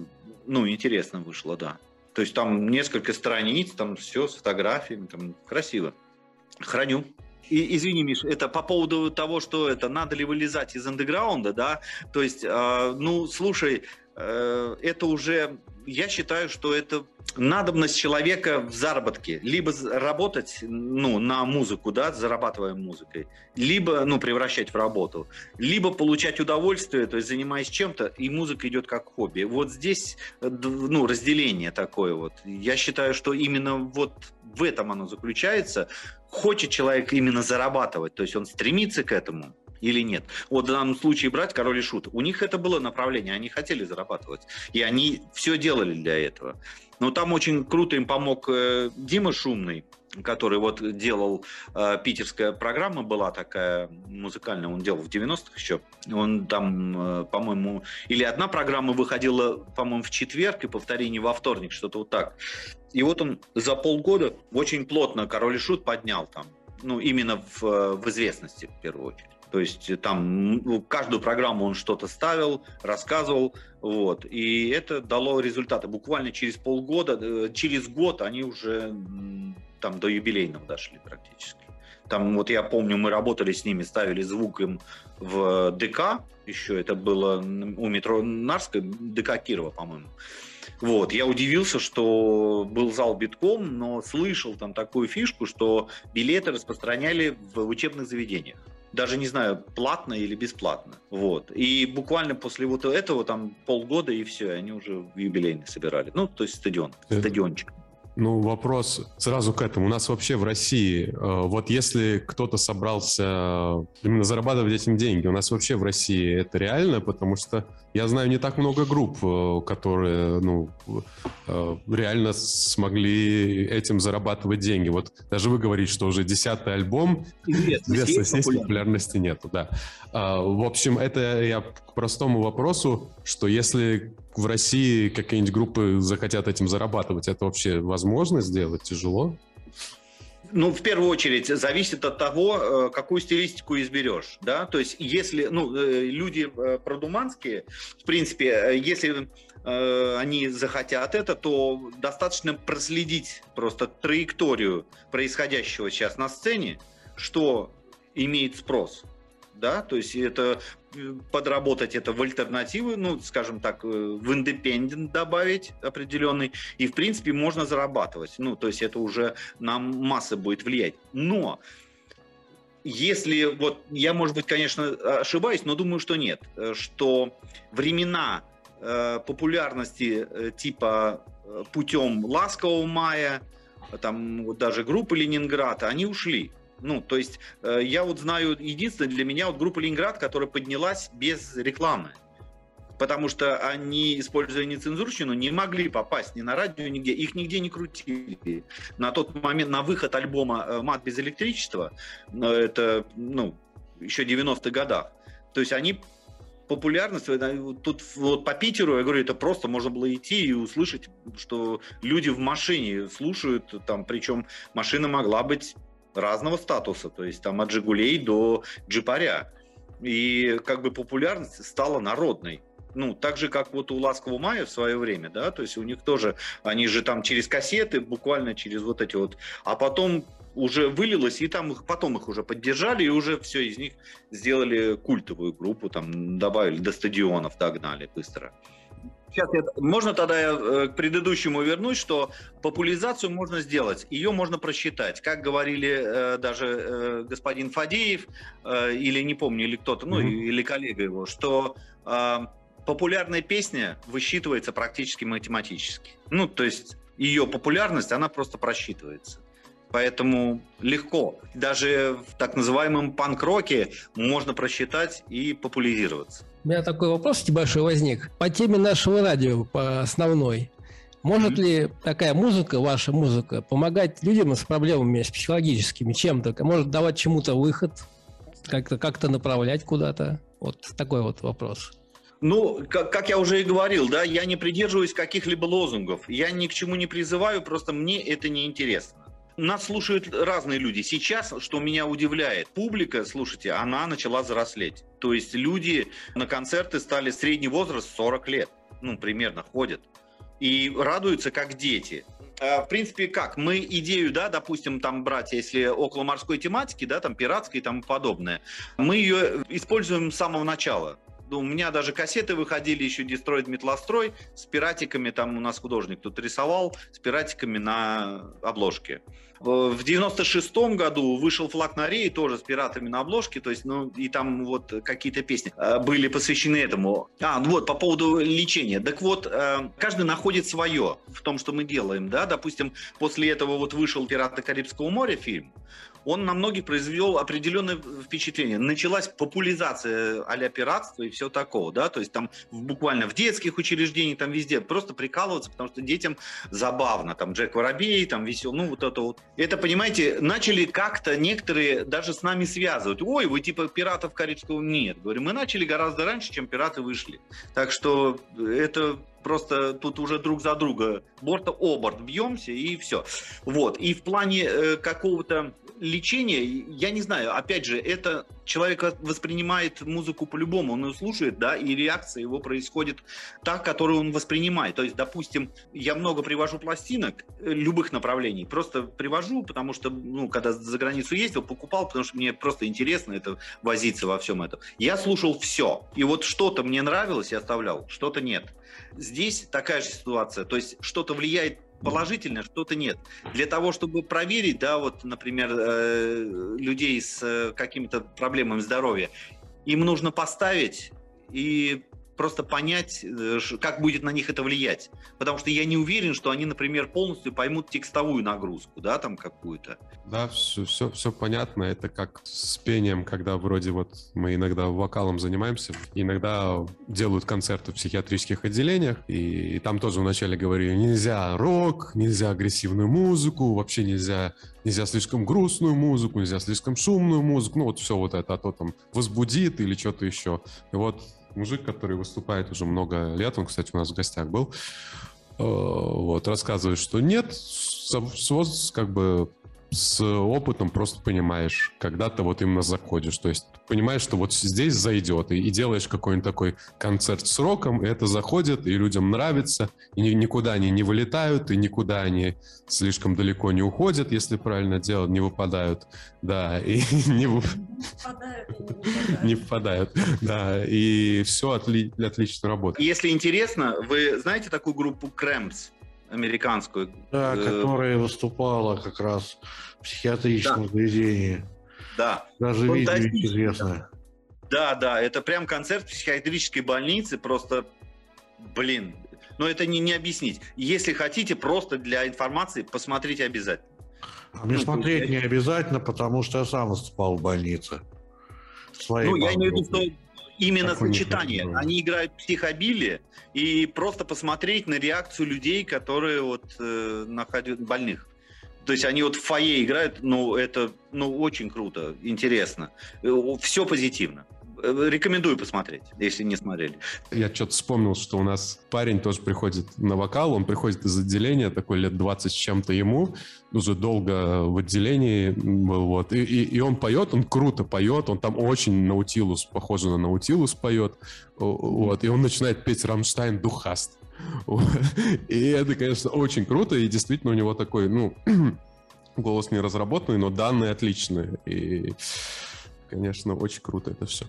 ну, интересно вышло, да. То есть там несколько страниц, там все с фотографиями, там красиво. Храню. И, извини, Миш, это по поводу того, что это, надо ли вылезать из андеграунда, да? То есть, ну, слушай, это уже... Я считаю, что это надобность человека в заработке. Либо работать, ну, на музыку, да, зарабатывая музыкой, либо, ну, превращать в работу, либо получать удовольствие, то есть занимаясь чем-то, и музыка идет как хобби. Вот здесь, ну, разделение такое вот. Я считаю, что именно вот в этом оно заключается. Хочет человек именно зарабатывать, то есть он стремится к этому. Или нет. Вот в данном случае брать «Король и Шут». У них это было направление, они хотели зарабатывать. И они все делали для этого. Но там очень круто им помог Дима Шумный, который вот делал, питерская программа была такая музыкальная, он делал в 90-х еще. Он там, по-моему, или одна программа выходила, по-моему, в четверг, и повторение во вторник, что-то вот так. И вот он за полгода очень плотно «Король и Шут» поднял там. Ну, именно в известности, в первую очередь. То есть там каждую программу он что-то ставил, рассказывал, вот. И это дало результаты. Буквально через полгода, через год они уже там до юбилейного дошли практически. Там вот я помню, мы работали с ними, ставили звук им в ДК, еще это было у метро Нарской, ДК Кирова, по-моему. Вот, я удивился, что был зал битком, но слышал там такую фишку, что билеты распространяли в учебных заведениях. Даже не знаю, платно или бесплатно. Вот. И буквально после вот этого там полгода, и все, они уже в юбилейный собирали. Ну, то есть стадиончик. Ну, вопрос сразу к этому. У нас вообще в России, вот если кто-то собрался именно зарабатывать этим деньги, у нас вообще в России это реально, потому что я знаю не так много групп, которые, ну, реально смогли этим зарабатывать деньги. Вот даже вы говорите, что уже 10-й альбом, без сосиски популярности нету, да. В общем, это я к простому вопросу, что если в России какие-нибудь группы захотят этим зарабатывать, это вообще возможно сделать? Тяжело? Ну, в первую очередь, зависит от того, какую стилистику изберешь, да, то есть если, ну, люди продуманские, в принципе, если они захотят это, то достаточно проследить просто траекторию происходящего сейчас на сцене, что имеет спрос, да, то есть это... подработать это в альтернативы, ну, скажем так, в индепендент добавить определенный, и, в принципе, можно зарабатывать. Ну, то есть это уже на массы будет влиять. Но если, вот, я, может быть, конечно, ошибаюсь, но думаю, что нет, что времена популярности типа путем «Ласкового мая», там вот даже группы «Ленинград», они ушли. Ну, то есть, я вот знаю, единственное для меня вот группа «Ленинград», которая поднялась без рекламы, потому что они, используя нецензурщину, не могли попасть ни на радио, нигде, их нигде не крутили. На тот момент, на выход альбома «Мат без электричества», это, ну, еще 90-х годах, то есть они... популярность, тут вот по Питеру, я говорю, это просто можно было идти и услышать, что люди в машине слушают, там, причем машина могла быть разного статуса, то есть там от «Жигулей» до «Джипаря». И как бы популярность стала народной. Ну, так же, как вот у «Ласкового мая» в свое время, да, то есть у них тоже, они же там через кассеты, буквально через вот эти вот, а потом уже вылилось, и там их, потом их уже поддержали, и уже все из них сделали культовую группу, там добавили, до стадионов догнали быстро. Сейчас я... Можно тогда я к предыдущему вернусь, что популяризацию можно сделать, ее можно просчитать. Как говорили даже господин Фадеев, или не помню, или кто-то, ну, или коллега его, что популярная песня высчитывается практически математически. Ну, то есть ее популярность, она просто просчитывается. Поэтому легко. Даже в так называемом панк-роке можно просчитать и популяризироваться. У меня такой вопрос небольшой возник. По теме нашего радио, по основной, может ли такая музыка, ваша музыка, помогать людям с проблемами с психологическими чем-то? Может давать чему-то выход, как-то направлять куда-то? Вот такой вот вопрос. Ну, как я уже и говорил, да, я не придерживаюсь каких-либо лозунгов. Я ни к чему не призываю, просто мне это не интересно. Нас слушают разные люди. Сейчас, что меня удивляет, публика, слушайте, она начала взрослеть. То есть люди на концерты стали, средний возраст 40 лет, ну, примерно, ходят. И радуются, как дети. В принципе, как? Мы идею, да, допустим, там брать, если около морской тематики, да, там пиратской и тому подобное, мы ее используем с самого начала. У меня даже кассеты выходили еще «Дестроид Метлострой» с пиратиками, там у нас художник тут рисовал, с пиратиками на обложке. В 96-м году вышел «Флаг на рее», тоже с пиратами на обложке, то есть, ну, и там вот какие-то песни были посвящены этому. А, вот, по поводу лечения. Так вот, каждый находит свое в том, что мы делаем, да, допустим, после этого вот вышел «Пираты Карибского моря» фильм, он на многих произвел определенное впечатление. Началась популяризация а-ля пиратства и всего такого, да, то есть там буквально в детских учреждениях, там везде просто прикалываться, потому что детям забавно, там Джек Воробей, там весел, ну, вот это вот. Это, понимаете, начали как-то некоторые даже с нами связывать. Ой, вы типа пиратов Карибского? Нет. Говорю, мы начали гораздо раньше, чем пираты вышли. Так что это... Просто тут уже друг за друга борта о борт бьемся, и все. Вот. И в плане какого-то лечения, я не знаю, опять же, это человек воспринимает музыку по-любому, он ее слушает, да, и реакция его происходит та, которую он воспринимает. То есть, допустим, я много привожу пластинок любых направлений, просто привожу, потому что, ну, когда за границу ездил, покупал, потому что мне просто интересно это возиться во всем этом. Я слушал все, и вот что-то мне нравилось, я оставлял, что-то нет. Здесь такая же ситуация, то есть что-то влияет положительно, что-то нет. Для того, чтобы проверить, да, вот, например, людей с какими-то проблемами здоровья, им нужно поставить и просто понять, как будет на них это влиять. Потому что я не уверен, что они, например, полностью поймут текстовую нагрузку, да, там какую-то. Да, все понятно. Это как с пением, когда вроде вот мы иногда вокалом занимаемся, иногда делают концерты в психиатрических отделениях, и там тоже вначале говорили, нельзя рок, нельзя агрессивную музыку, вообще нельзя слишком грустную музыку, нельзя слишком шумную музыку, ну вот все вот это, а то там возбудит или что-то еще. И вот мужик, который выступает уже много лет, он, кстати, у нас в гостях был, вот, рассказывает, что нет, как бы с опытом просто понимаешь, когда ты вот именно заходишь, то есть понимаешь, что вот здесь зайдет, и делаешь какой-нибудь такой концерт с роком, и это заходит, и людям нравится, и никуда они не вылетают, и никуда они слишком далеко не уходят, если правильно делают, не выпадают, да, и не впадают, да, и все отлично работает. Если интересно, вы знаете такую группу Cramps? Американскую. Да, которая выступала как раз в психиатрическом заведении. Да. Даже видео известно. Да, да, это прям концерт в психиатрической больнице, просто, блин, но это не объяснить. Если хотите, просто для информации посмотрите обязательно. А мне смотреть не обязательно, потому что я сам выступал в больнице. Ну, я имею в виду, что именно сочетание. Они играют психобили, и просто посмотреть на реакцию людей, которые вот находят больных. То есть они вот в фойе играют, ну, это ну, очень круто, интересно. Все позитивно. Рекомендую посмотреть, если не смотрели. Я что-то вспомнил, что у нас парень тоже приходит на вокал, он приходит из отделения, такой лет 20 с чем-то ему, уже долго в отделении был, вот, и он поет, он круто поет, он там очень Наутилус, похоже на Наутилус поет, вот, и он начинает петь «Рамштайн Духаст». И это, конечно, очень круто, и действительно у него такой, ну, голос не разработанный, но данные отличные, и... Конечно, очень круто это все.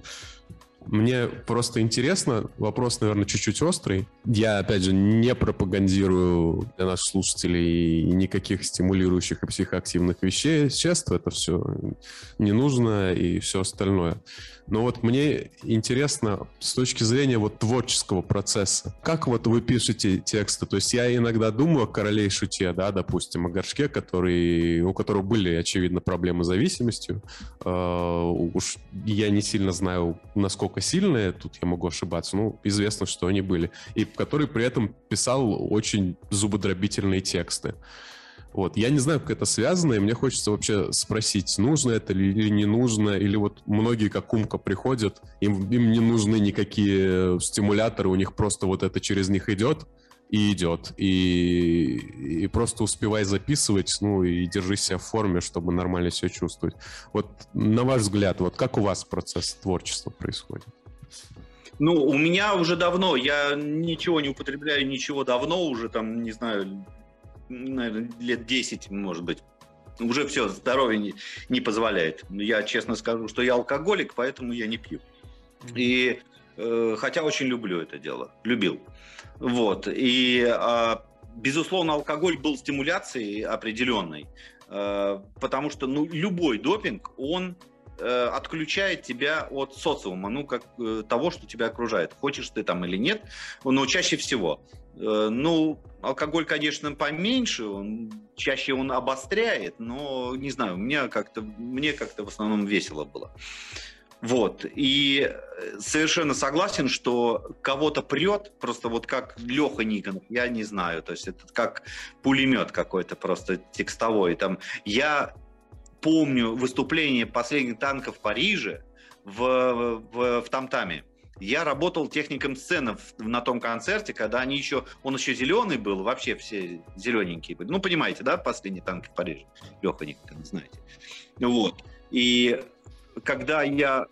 Мне просто интересно, вопрос, наверное, чуть-чуть острый. Я, опять же, не пропагандирую для наших слушателей никаких стимулирующих и психоактивных веществ. Это все не нужно и все остальное. Но вот мне интересно с точки зрения вот творческого процесса. Как вот вы пишете тексты? То есть я иногда думаю о «Короле и Шуте», да, допустим, о Горшке, у которого были, очевидно, проблемы с зависимостью. Уж я не сильно знаю, насколько сильные, тут я могу ошибаться, ну, известно, что они были. И который при этом писал очень зубодробительные тексты. Вот. Я не знаю, как это связано, и мне хочется вообще спросить, нужно это или не нужно, или вот многие, как Умка, приходят, им не нужны никакие стимуляторы, у них просто вот это через них идет, и просто успевай записывать, ну, и держи себя в форме, чтобы нормально себя чувствовать. Вот, на ваш взгляд, вот как у вас процесс творчества происходит? Ну, у меня уже давно, я ничего не употребляю, ничего давно, уже там, не знаю... Наверное, лет 10, может быть. Уже все, здоровье не позволяет. Я честно скажу, что я алкоголик, поэтому я не пью. И, хотя очень люблю это дело. Любил. Вот. И, безусловно, алкоголь был стимуляцией определенной. Потому что ну, любой допинг, он отключает тебя от социума, ну, как того, что тебя окружает. Хочешь ты там или нет, но чаще всего. Ну, алкоголь, конечно, поменьше, чаще он обостряет, но, не знаю, мне как-то в основном весело было. Вот, и совершенно согласен, что кого-то прет, просто вот как Лёха Никонов, я не знаю, то есть это как пулемет какой-то просто текстовой. Там, я помню выступление последних танков в Париже в ТамТаме. Я работал техником сцены на том концерте, когда они еще... Он еще зеленый был, вообще все зелененькие были. Ну, понимаете, да, последние танки в Париже? Леха Никонов, знаете. Вот. И когда я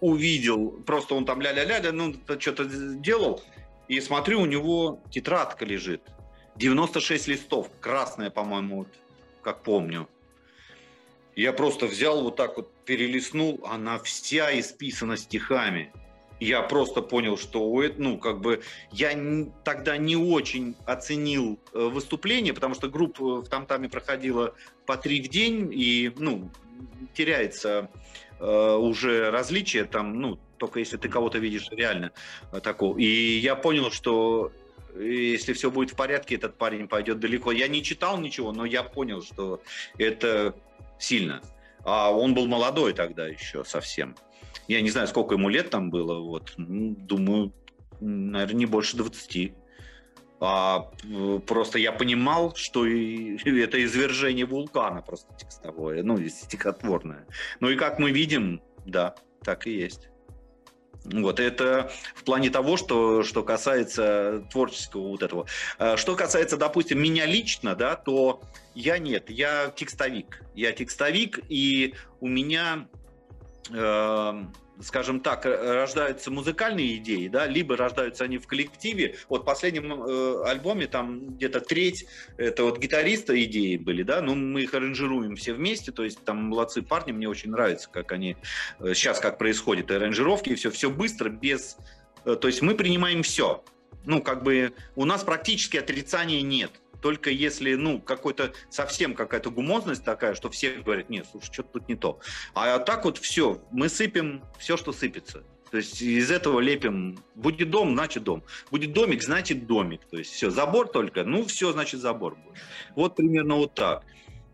увидел... Просто он там ля-ля-ля, ну, что-то делал. И смотрю, у него тетрадка лежит. 96 листов. Красная, по-моему, вот, как помню. Я просто взял вот так вот, перелистнул. Она вся исписана стихами. Я просто понял, что ну, как бы я тогда не очень оценил выступление, потому что группа в ТамТаме проходила по 3 в день, и ну, теряется уже различие. Там, ну, только если ты кого-то видишь реально такого. И я понял, что если все будет в порядке, этот парень пойдет далеко. Я не читал ничего, но я понял, что это сильно. А он был молодой тогда еще совсем. Я не знаю, сколько ему лет там было. Вот. Ну, думаю, наверное, не больше 20. А просто я понимал, что это извержение вулкана просто текстовое, ну, стихотворное. Ну и как мы видим, да, так и есть. Вот это в плане того, что касается творческого вот этого. Что касается, допустим, меня лично, да, то я нет, я текстовик. Я текстовик, и у меня... скажем так, рождаются музыкальные идеи, да, либо рождаются они в коллективе. Вот в последнем альбоме там где-то треть это вот гитариста идеи были, да, но мы их аранжируем все вместе, то есть там молодцы парни, мне очень нравится, как они сейчас, как происходят аранжировки, и все быстро, без... то есть мы принимаем все. Ну, как бы у нас практически отрицания нет. Только если, ну, какой-то совсем какая-то гумозность такая, что все говорят, нет, слушай, что-то тут не то. А так вот все, мы сыпем все, что сыпется. То есть из этого лепим. Будет дом, значит дом. Будет домик, значит домик. То есть все, забор только, ну, все, значит забор будет. Вот примерно вот так.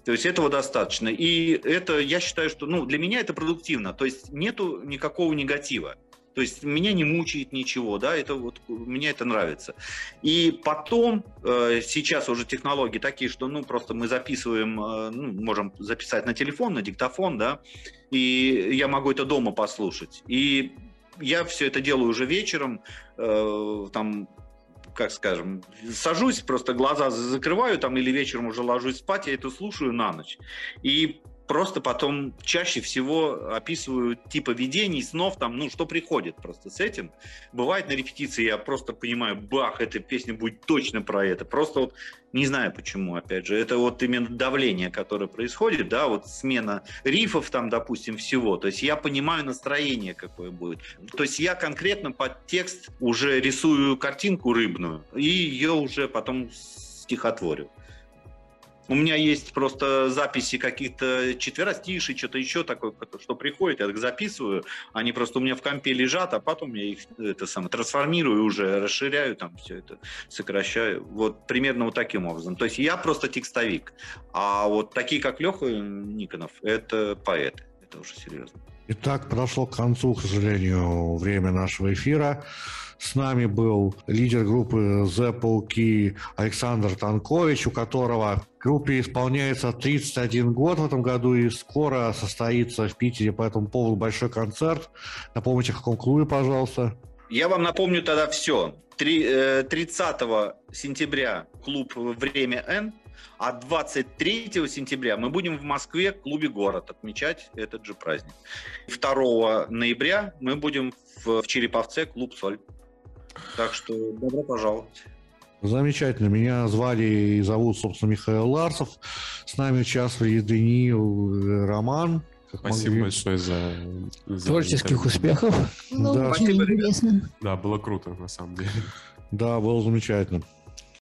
То есть этого достаточно. И это, я считаю, что, ну, для меня это продуктивно. То есть нету никакого негатива. То есть меня не мучает ничего, да, это вот, мне это нравится. И потом, сейчас уже технологии такие, что, ну, просто мы записываем, ну, можем записать на телефон, на диктофон, да, и я могу это дома послушать. И я все это делаю уже вечером, там, как скажем, сажусь, просто глаза закрываю, там, или вечером уже ложусь спать, я это слушаю на ночь. И просто потом чаще всего описываю типа видений, снов, там, ну, что приходит просто с этим. Бывает на репетиции, я просто понимаю, бах, эта песня будет точно про это. Просто вот не знаю почему, опять же. Это вот именно давление, которое происходит, да, вот смена рифов там, допустим, всего. То есть я понимаю настроение, какое будет. То есть я конкретно под текст уже рисую картинку рыбную и ее уже потом стихотворю. У меня есть просто записи каких-то четверостишей, что-то еще такое, что приходит, я их записываю, они просто у меня в компе лежат, а потом я их трансформирую уже, расширяю там все это, сокращаю. Вот примерно вот таким образом. То есть я просто текстовик, а вот такие, как Леха Никонов, это поэты, это уже серьезно. Итак, прошло к концу, к сожалению, время нашего эфира. С нами был лидер группы «За пауки» Александр Танкович, у которого группе исполняется 31 год в этом году, и скоро состоится в Питере по этому поводу большой концерт. Напомните, в каком клубе, пожалуйста. Я вам напомню тогда все. 30 сентября клуб «Время Н», а 23 сентября мы будем в Москве в клубе «Город» отмечать этот же праздник. 2 ноября мы будем в Череповце клуб «Соль». Так что добро пожаловать. Замечательно. Меня звали и зовут, собственно, Михаил Ларцев. С нами участвовали Даниил, Роман. Спасибо большое за творческих успехов. Ну, да. Спасибо, интересно. Да, было круто, на самом деле. Да, было замечательно.